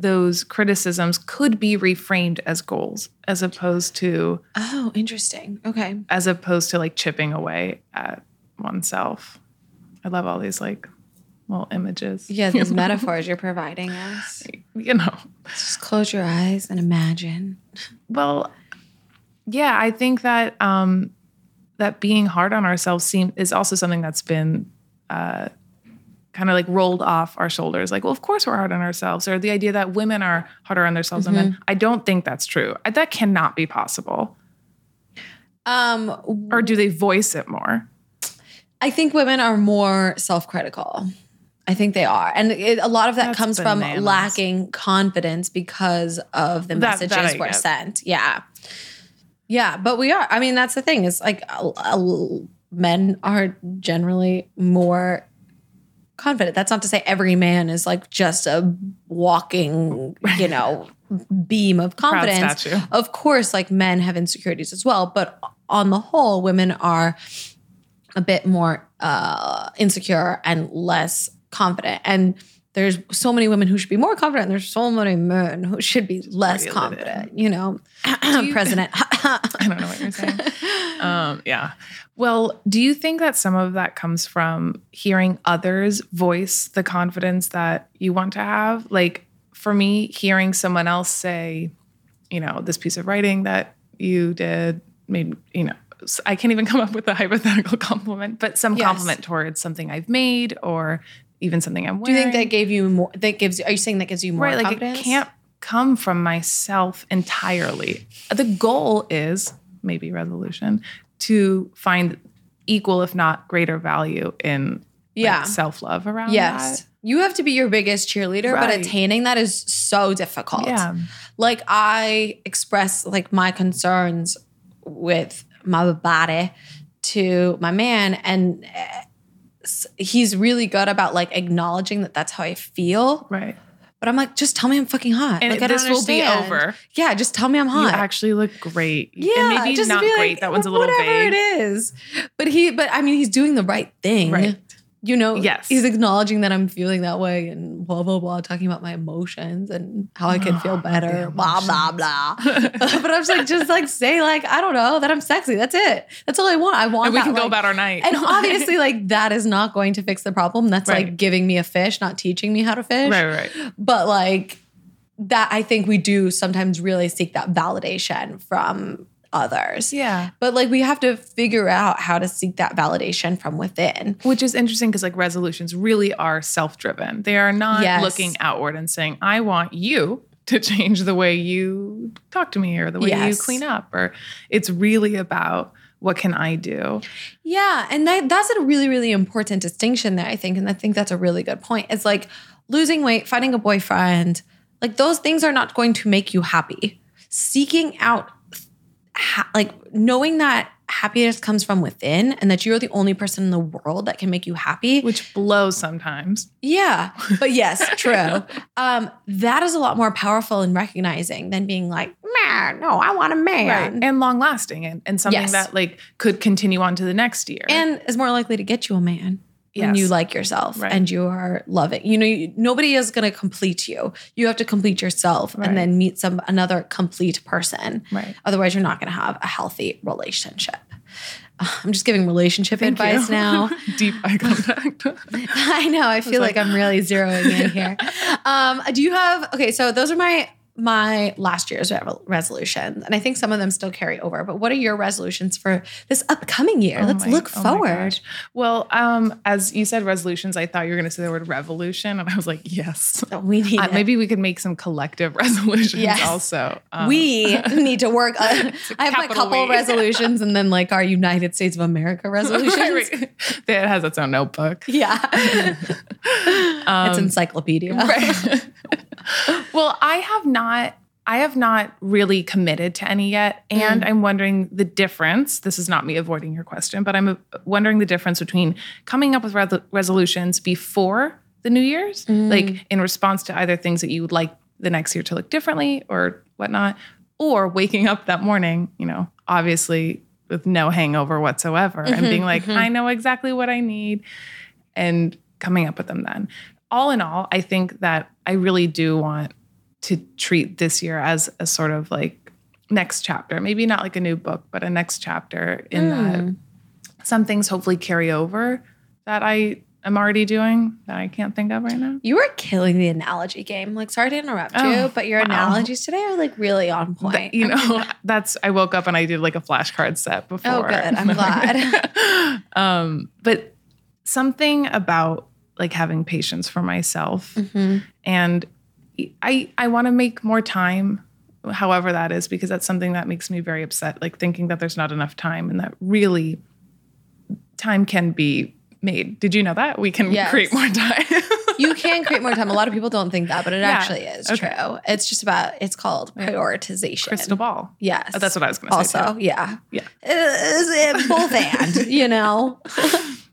those criticisms could be reframed as goals as opposed to... Oh, interesting. Okay. As opposed to chipping away at oneself. I love all these little images. Yeah, these metaphors you're providing us. Just close your eyes and imagine. Well, yeah, I think that that being hard on ourselves is also something that's been... kind of rolled off our shoulders. Well, of course we're hard on ourselves, or the idea that women are harder on themselves than men. I don't think that's true. That cannot be possible. Or do they voice it more? I think women are more self-critical. I think they are. And a lot of that comes from lacking confidence because of the messages we're sent. Yeah. Yeah, but we are. I mean, that's the thing. It's men are generally more... confident. That's not to say every man is just a walking, beam of confidence. Of course, men have insecurities as well, but on the whole, women are a bit more insecure and less confident. And there's so many women who should be more confident, and there's so many men who should be less confident. President. I don't know what you're saying. Yeah. Well, do you think that some of that comes from hearing others voice the confidence that you want to have? For me, hearing someone else say, this piece of writing that you did made I can't even come up with a hypothetical compliment, but some compliment towards something I've made or even something I'm wearing. Do you think that gave you more, are you saying that gives you more confidence? Like, it can't come from myself entirely. The goal is, maybe resolution, to find equal, if not greater value in self-love around that. You have to be your biggest cheerleader, but attaining that is so difficult. Yeah. Like, I express like my concerns with my body to my man, and he's really good about like acknowledging that that's how I feel. Right. But I'm like, just tell me I'm fucking hot. And like, this will be over. Yeah, just tell me I'm hot. You actually look great. Yeah, and maybe just not great. Like, that one's a little vague. Whatever it is. But I mean, he's doing the right thing. Right. You know, he's acknowledging that I'm feeling that way and blah, blah, blah, talking about my emotions and how I can feel better, blah, blah, blah. But I'm just say I don't know, that I'm sexy. That's it. That's all I want. And we can go about our night. And obviously that is not going to fix the problem. That's giving me a fish, not teaching me how to fish. Right. But that, I think we do sometimes really seek that validation from others. Yeah. But we have to figure out how to seek that validation from within. Which is interesting because resolutions really are self-driven. They are not looking outward and saying, I want you to change the way you talk to me or the way you clean up. Or it's really about, what can I do? Yeah. And that's a really, really important distinction there, I think. And I think that's a really good point. It's losing weight, finding a boyfriend, those things are not going to make you happy. Seeking out knowing that happiness comes from within and that you're the only person in the world that can make you happy. Which blows sometimes. Yeah. But yes, true. That is a lot more powerful in recognizing than being man, no, I want a man. Right. And long lasting and something that could continue on to the next year. And is more likely to get you a man. Yes. And you like yourself and you are loving. Nobody is going to complete you. You have to complete yourself and then meet another complete person. Right. Otherwise, you're not going to have a healthy relationship. I'm just giving relationship advice now. Deep eye contact. I know. I feel like I'm really zeroing in here. Do you have... Okay, so those are my last year's resolutions. And I think some of them still carry over, but what are your resolutions for this upcoming year? Let's look forward. Well, as you said, resolutions, I thought you were going to say the word revolution. And I was like, yes, we need it. Maybe we could make some collective resolutions also. We need to work on, I have my couple resolutions and then our United States of America resolutions. Right. It has its own notebook. Yeah. It's encyclopedia. Right. Well, I have not really committed to any yet. And I'm wondering the difference. This is not me avoiding your question, but I'm wondering the difference between coming up with resolutions before the New Year's, in response to either things that you would like the next year to look differently or whatnot, or waking up that morning, obviously with no hangover whatsoever and being I know exactly what I need and coming up with them then. All in all, I think that I really do want to treat this year as a sort of next chapter, maybe not a new book, but a next chapter in that some things hopefully carry over that I am already doing that I can't think of right now. You are killing the analogy game. Sorry to interrupt you, but your analogies today are really on point. I woke up and I did a flashcard set before. Oh, good. I'm glad. But something about having patience for myself. And I want to make more time, however that is, because that's something that makes me very upset, thinking that there's not enough time and that really time can be made. Did you know that? We can create more time. You can create more time. A lot of people don't think that, but it actually is true. It's just about, it's called prioritization. Crystal ball. Yes. Oh, that's what I was going to say. Also, yeah. It's both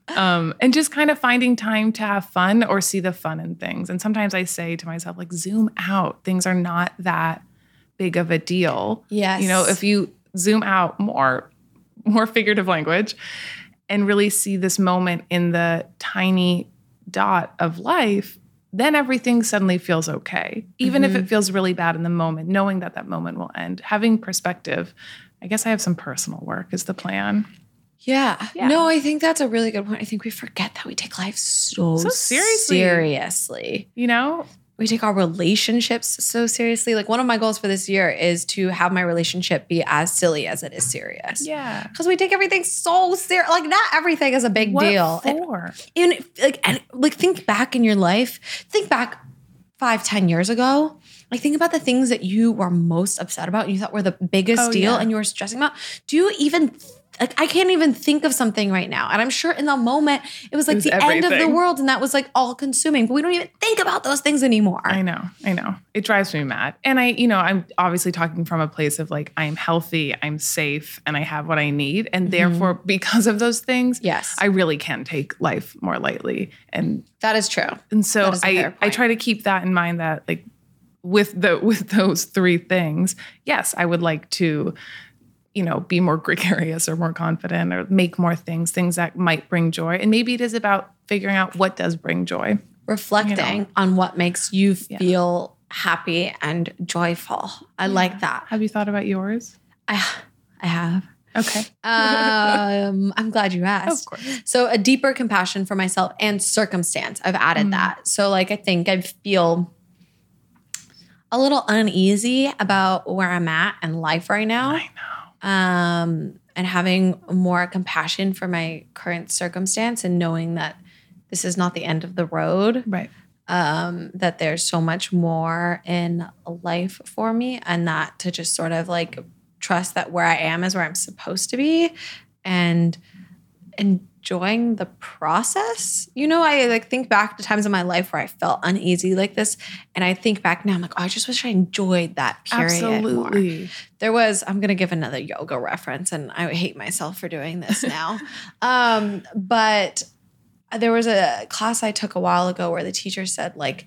and, and just kind of finding time to have fun or see the fun in things. And sometimes I say to myself, zoom out. Things are not that big of a deal. Yes. If you zoom out more figurative language and really see this moment in the tiny dot of life, then everything suddenly feels okay. Even if it feels really bad in the moment, knowing that that moment will end, having perspective. I guess I have some personal work is the plan. Yeah. No, I think that's a really good point. I think we forget that we take life so seriously. we take our relationships so seriously. Like, one of my goals for this year is to have my relationship be as silly as it is serious. Yeah. Because we take everything so serious. Like, not everything is a big deal. And think back in your life. Think back 5-10 years ago. Like, think about the things that you were most upset about and you thought were the biggest deal and you were stressing about. Do you even... Like, I can't even think of something right now. And I'm sure in the moment, it was like the everything. End of the world. And that was like all consuming. But we don't even think about those things anymore. I know. It drives me mad. And I'm obviously talking from a place of like, I'm healthy, I'm safe, and I have what I need. And therefore, because of those things, I really can take life more lightly. And that is true. And so I try to keep that in mind, that like with those three things, yes, I would like to... be more gregarious or more confident or make more things that might bring joy. And maybe it is about figuring out what does bring joy. Reflecting on what makes you feel happy and joyful. I like that. Have you thought about yours? I have. Okay. I'm glad you asked. Of course. So a deeper compassion for myself and circumstance. I've added that. So like, I think I feel a little uneasy about where I'm at in life right now. I know. And having more compassion for my current circumstance and knowing that this is not the end of the road, right? That there's so much more in life for me, and that to just sort of like trust that where I am is where I'm supposed to be and enjoying the process. I like think back to times in my life where I felt uneasy like this. And I think back now, I'm like, oh, I just wish I enjoyed that period more. There was, I'm going to give another yoga reference, and I hate myself for doing this now. But there was a class I took a while ago where the teacher said like,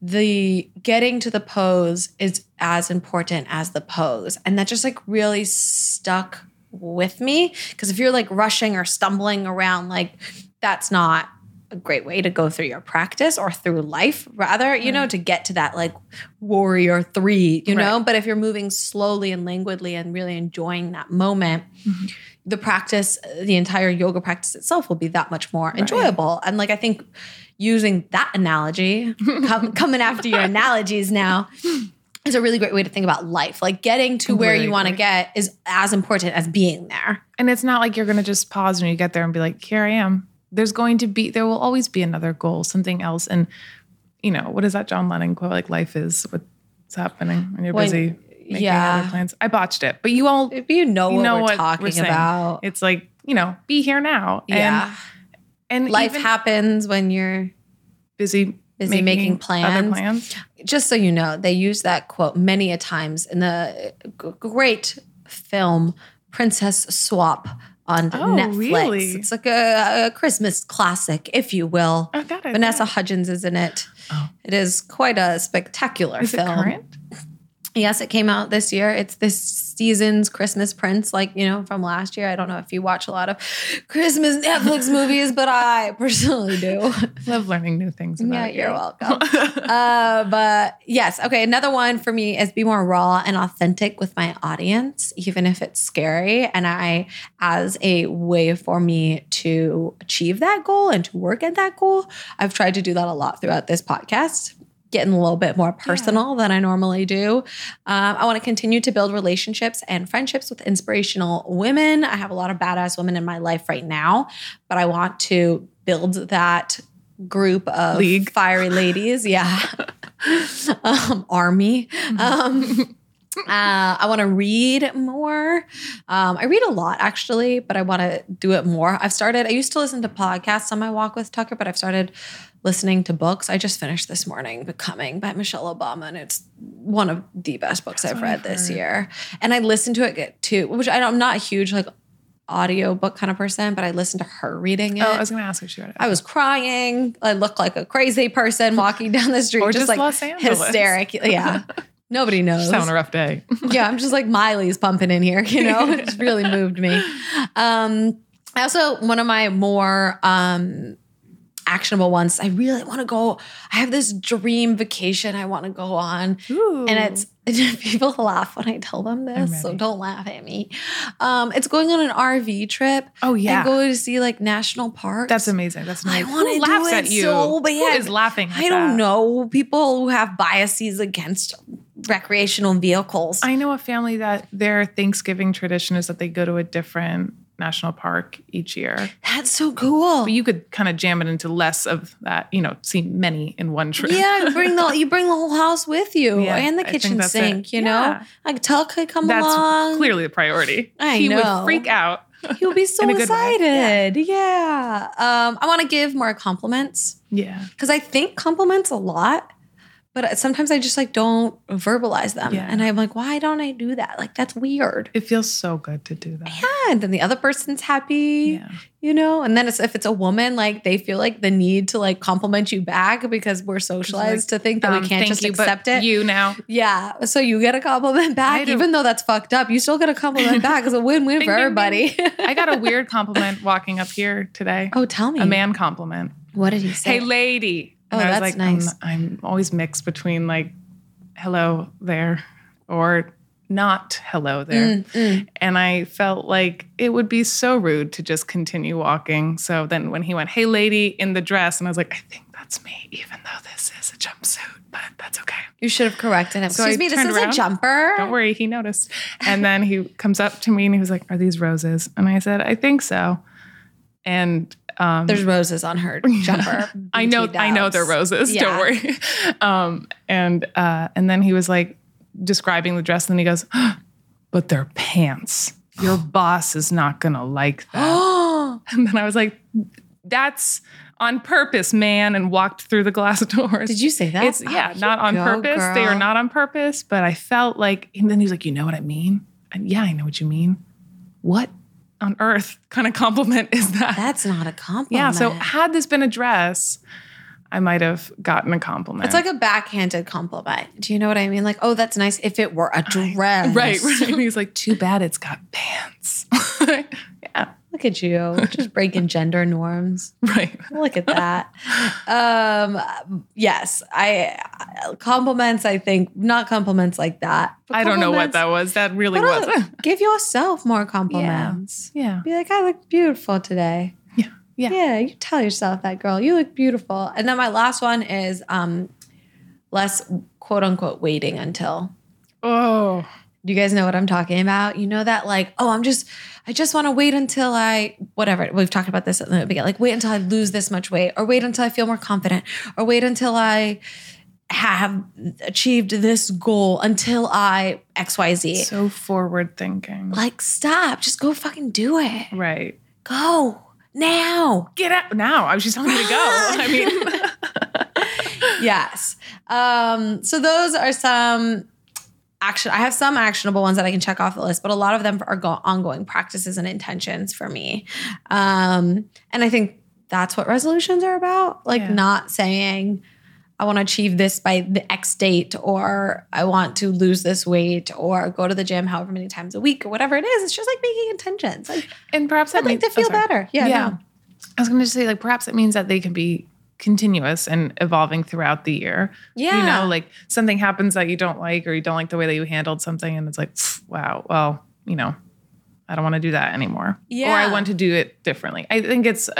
the getting to the pose is as important as the pose. And that just like really stuck with me, because if you're like rushing or stumbling around, like that's not a great way to go through your practice or through life, rather, to get to that like warrior three, but if you're moving slowly and languidly and really enjoying that moment, the practice, the entire yoga practice itself will be that much more enjoyable. And like, I think using that analogy, coming after your analogies now, it's a really great way to think about life. Like getting to where you want to get is as important as being there. And it's not like you're going to just pause when you get there and be like, here I am. There will always be another goal, something else. And what is that John Lennon quote? Like life is what's happening when you're busy making other plans. I botched it, but you know what we're talking about. It's like, be here now. Yeah. And life happens when you're busy making plans. Just so you know, they use that quote many a times in the great film Princess Swap on Netflix. Really? It's like a Christmas classic, if you will. Vanessa Hudgens is in it. Oh. It is quite a spectacular film. Is it current? Yes, it came out this year. It's this season's Christmas Prince, like, from last year. I don't know if you watch a lot of Christmas Netflix movies, but I personally do. Love learning new things about you. Yeah, you're welcome. But yes, okay, another one for me is be more raw and authentic with my audience, even if it's scary. And as a way for me to achieve that goal and to work at that goal, I've tried to do that a lot throughout this podcast. Getting a little bit more personal than I normally do. I want to continue to build relationships and friendships with inspirational women. I have a lot of badass women in my life right now, but I want to build that group of fiery ladies. Yeah. Army. I want to read more. I read a lot actually, but I want to do it more. I used to listen to podcasts on my walk with Tucker, but I've started listening to books. I just finished this morning Becoming by Michelle Obama, and it's one of the best books I've read this year. And I listened to it too, which I'm not a huge like audiobook kind of person, but I listened to her reading it. Oh, I was going to ask if she read it. I was crying. I looked like a crazy person walking down the street. Or just like Los Angeles. Hysteric. Yeah. Nobody knows. She's having a rough day. Yeah, I'm just like Miley's pumping in here, It just really moved me. I also, one of my more actionable ones. I really want to go. I have this dream vacation I want to go on. Ooh. And it's people laugh when I tell them this, so don't laugh at me. It's going on an RV trip. Oh, yeah. And going to see like national parks. That's amazing. That's amazing. I want to do it so bad. Who is laughing at that? I don't know. People who have biases against recreational vehicles. I know a family that their Thanksgiving tradition is that they go to a different national park each year. That's so cool. But you could kind of jam it into less of that, you know, see many in one trip. Yeah, you bring the whole house with you, and the kitchen sink, you know? Like Tuck could come along. That's clearly the priority. He would freak out. He would be so excited. Yeah. I want to give more compliments. Yeah. Because I think compliments a lot. But sometimes I just like don't verbalize them. Yeah. And I'm like, why don't I do that? Like, that's weird. It feels so good to do that. Yeah. And then the other person's happy, you know? And then if it's a woman, like they feel like the need to like compliment you back because we're socialized to think that we can't just accept it. You now. Yeah. So you get a compliment back. Even though that's fucked up, you still get a compliment back. It's a win-win for everybody. Bing. I got a weird compliment walking up here today. Oh, tell me. A man compliment. What did he say? Hey, lady. And I was that's like, nice. I'm always mixed between like, hello there or not hello there. And I felt like it would be so rude to just continue walking. So then when he went, hey, lady in the dress, and I was like, I think that's me, even though this is a jumpsuit, but that's okay. You should have corrected him. So excuse me, this is a jumper. Don't worry, he noticed. And then he comes up to me and he was like, are these roses? And I said, I think so. And there's roses on her jumper. I know they're roses. Yeah. Don't worry. And then he was like describing the dress, and then he goes, oh, "But they're pants. Your boss is not gonna like that." And then I was like, "That's on purpose, man!" And walked through the glass doors. Did you say that? It's not on purpose. Girl. They are not on purpose. But I felt like, and then he's like, "You know what I mean?" And yeah, I know what you mean. What on earth kind of compliment is that? That's not a compliment. Yeah, so had this been a dress, I might have gotten a compliment. It's like a backhanded compliment. Do you know what I mean? Like, oh, that's nice if it were a dress. Right. And he's like, too bad it's got pants. Yeah. Look at you, just breaking gender norms. Right. Look at that. Yes, compliments, I think, not compliments like that. I don't know what that was. That really wasn't. Give yourself more compliments. Yeah. Be like, I look beautiful today. Yeah. Yeah, you tell yourself that, girl. You look beautiful. And then my last one is less, quote unquote, waiting until. Oh. Do you guys know what I'm talking about? You know that like, oh, I just want to wait until I, whatever. We've talked about this at the beginning. Like wait until I lose this much weight or wait until I feel more confident or wait until I have achieved this goal until I XYZ. So forward thinking. Like stop, just go fucking do it. Right. Go now. Get out now. I was just telling you to go. I mean. Yes. So those are some... I have some actionable ones that I can check off the list, but a lot of them are ongoing practices and intentions for me. And I think that's what resolutions are about. Like not saying I want to achieve this by the X date or I want to lose this weight or go to the gym however many times a week or whatever it is. It's just like making intentions. Like, and perhaps I'd like to feel better. Yeah. No. I was going to say like perhaps it means that they can be continuous and evolving throughout the year. Yeah. You know, like something happens that you don't like or you don't like the way that you handled something and it's like, wow, well, you know, I don't want to do that anymore. Yeah. Or I want to do it differently. I think it's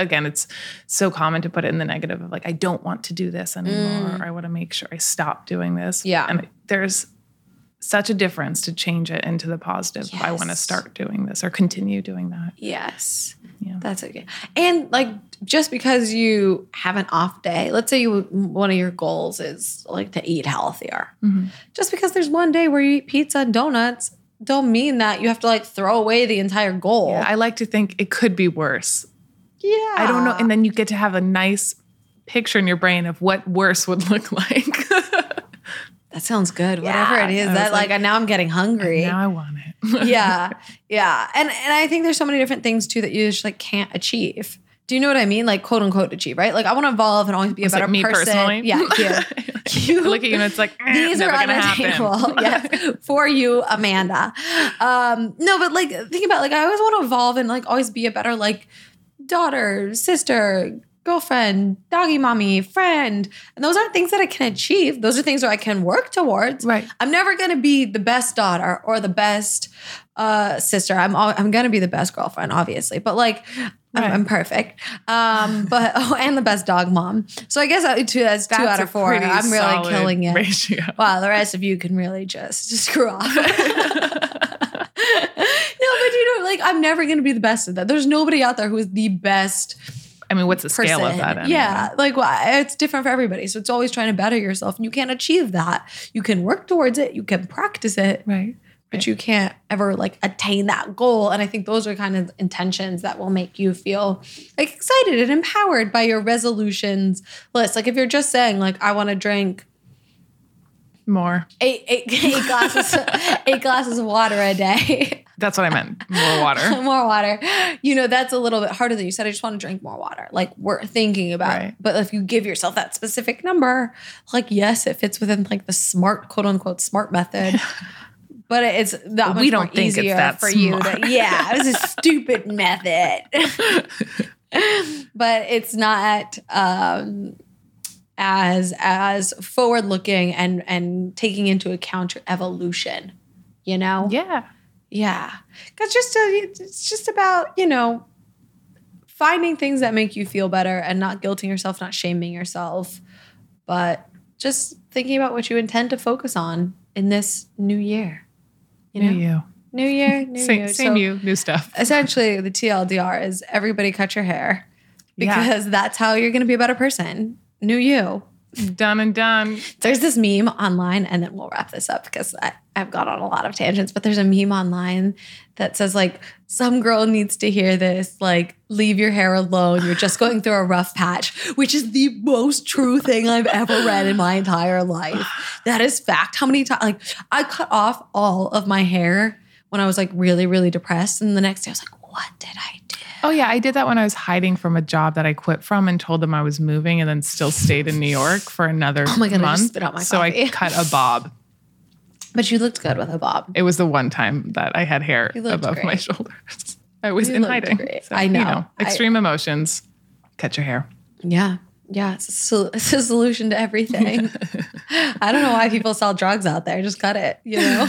so common to put it in the negative of like, I don't want to do this anymore or I want to make sure I stop doing this. Yeah. And there's such a difference to change it into the positive. Yes. I want to start doing this or continue doing that. Yes. Yeah. That's okay. And like, just because you have an off day, let's say one of your goals is like to eat healthier. Mm-hmm. Just because there's one day where you eat pizza and donuts don't mean that you have to like throw away the entire goal. Yeah, I like to think it could be worse. Yeah. I don't know. And then you get to have a nice picture in your brain of what worse would look like. That sounds good. Yeah. Whatever it is, that like now I'm getting hungry. Now I want it. Yeah. And I think there's so many different things too that you just like can't achieve. Do you know what I mean? Like quote unquote achieve, right? Like I want to evolve and always be a better person. Me personally. Yeah. You look at you and it's like these never are unattainable. Yes. For you, Amanda. No, but like think about like I always want to evolve and like always be a better like daughter, sister, girlfriend, doggy mommy, friend. And those aren't things that I can achieve. Those are things that I can work towards. Right. I'm never going to be the best daughter or the best sister. I'm going to be the best girlfriend, obviously. But like, right. I'm perfect. But and the best dog mom. So I guess that's 2 out of 4. I'm really killing it. Ratio. Wow, the rest of you can really just screw off. No, but you know, like, I'm never going to be the best at that. There's nobody out there who is the best. I mean, what's the scale of that? Anyway? Yeah, like, well, it's different for everybody. So it's always trying to better yourself, and you can't achieve that. You can work towards it. You can practice it. Right. But you can't ever like attain that goal. And I think those are kind of intentions that will make you feel like excited and empowered by your resolutions list. Like if you're just saying like, I want to drink more, eight glasses, 8 glasses of water a day. That's what I meant. More water. More water. You know, that's a little bit harder than you said. I just want to drink more water. Like we're thinking about it. But if you give yourself that specific number, like, yes, it fits within like the smart, quote unquote, smart method. But it's that much more easier for you. Yeah, it was a stupid method. But it's not as forward looking and taking into account your evolution. You know? Yeah, yeah. Because it's just about, you know, finding things that make you feel better and not guilting yourself, not shaming yourself, but just thinking about what you intend to focus on in this new year. You know? New year. New stuff. Essentially, the TLDR is everybody cut your hair because that's how you're going to be a better person. New you. Done and done. There's this meme online, and then we'll wrap this up because I've gone on a lot of tangents, but there's a meme online that says like, some girl needs to hear this, like, leave your hair alone. You're just going through a rough patch, which is the most true thing I've ever read in my entire life. That is fact. How many times, like, I cut off all of my hair when I was like really, really depressed. And the next day I was like, what did I do? Oh, yeah. I did that when I was hiding from a job that I quit from and told them I was moving and then still stayed in New York for another month. I just spit out my coffee. I cut a bob. But you looked good with a bob. It was the one time that I had hair above my shoulders. I was in hiding. So, I know. You know, extreme emotions. Cut your hair. Yeah. Yeah. It's a solution to everything. I don't know why people sell drugs out there. Just cut it, you know?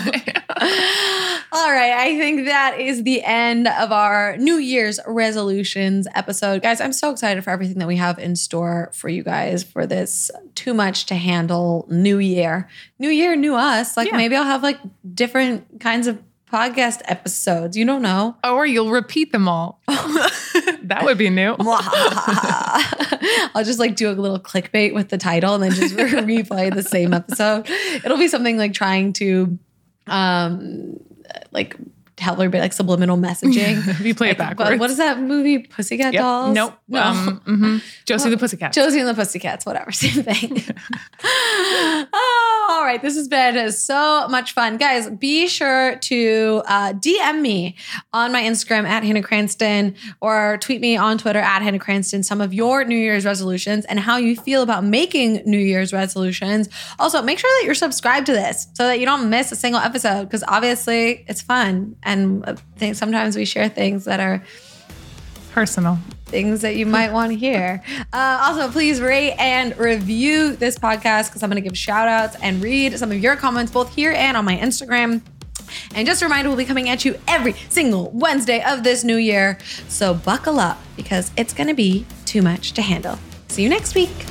All right. I think that is the end of our New Year's resolutions episode. Guys, I'm so excited for everything that we have in store for you guys for this Too Much to Handle New Year. New Year, new us. Like maybe I'll have like different kinds of podcast episodes. You don't know. Or you'll repeat them all. That would be new. I'll just like do a little clickbait with the title and then just replay the same episode. It'll be something like trying to... like tell everybody like subliminal messaging. If you play it backwards. What is that movie? Pussycat Dolls? Nope. No. Josie and the Pussycats. Josie and the Pussycats. Whatever. Same thing. Oh, all right. This has been so much fun. Guys, be sure to DM me on my Instagram at Hannah Cranston or tweet me on Twitter at Hannah Cranston some of your New Year's resolutions and how you feel about making New Year's resolutions. Also, make sure that you're subscribed to this so that you don't miss a single episode because obviously it's fun. And I think sometimes we share things that are personal, things that you might want to hear. Also, please rate and review this podcast because I'm going to give shout outs and read some of your comments both here and on my Instagram. And just a reminder, we'll be coming at you every single Wednesday of this new year. So buckle up because it's going to be too much to handle. See you next week.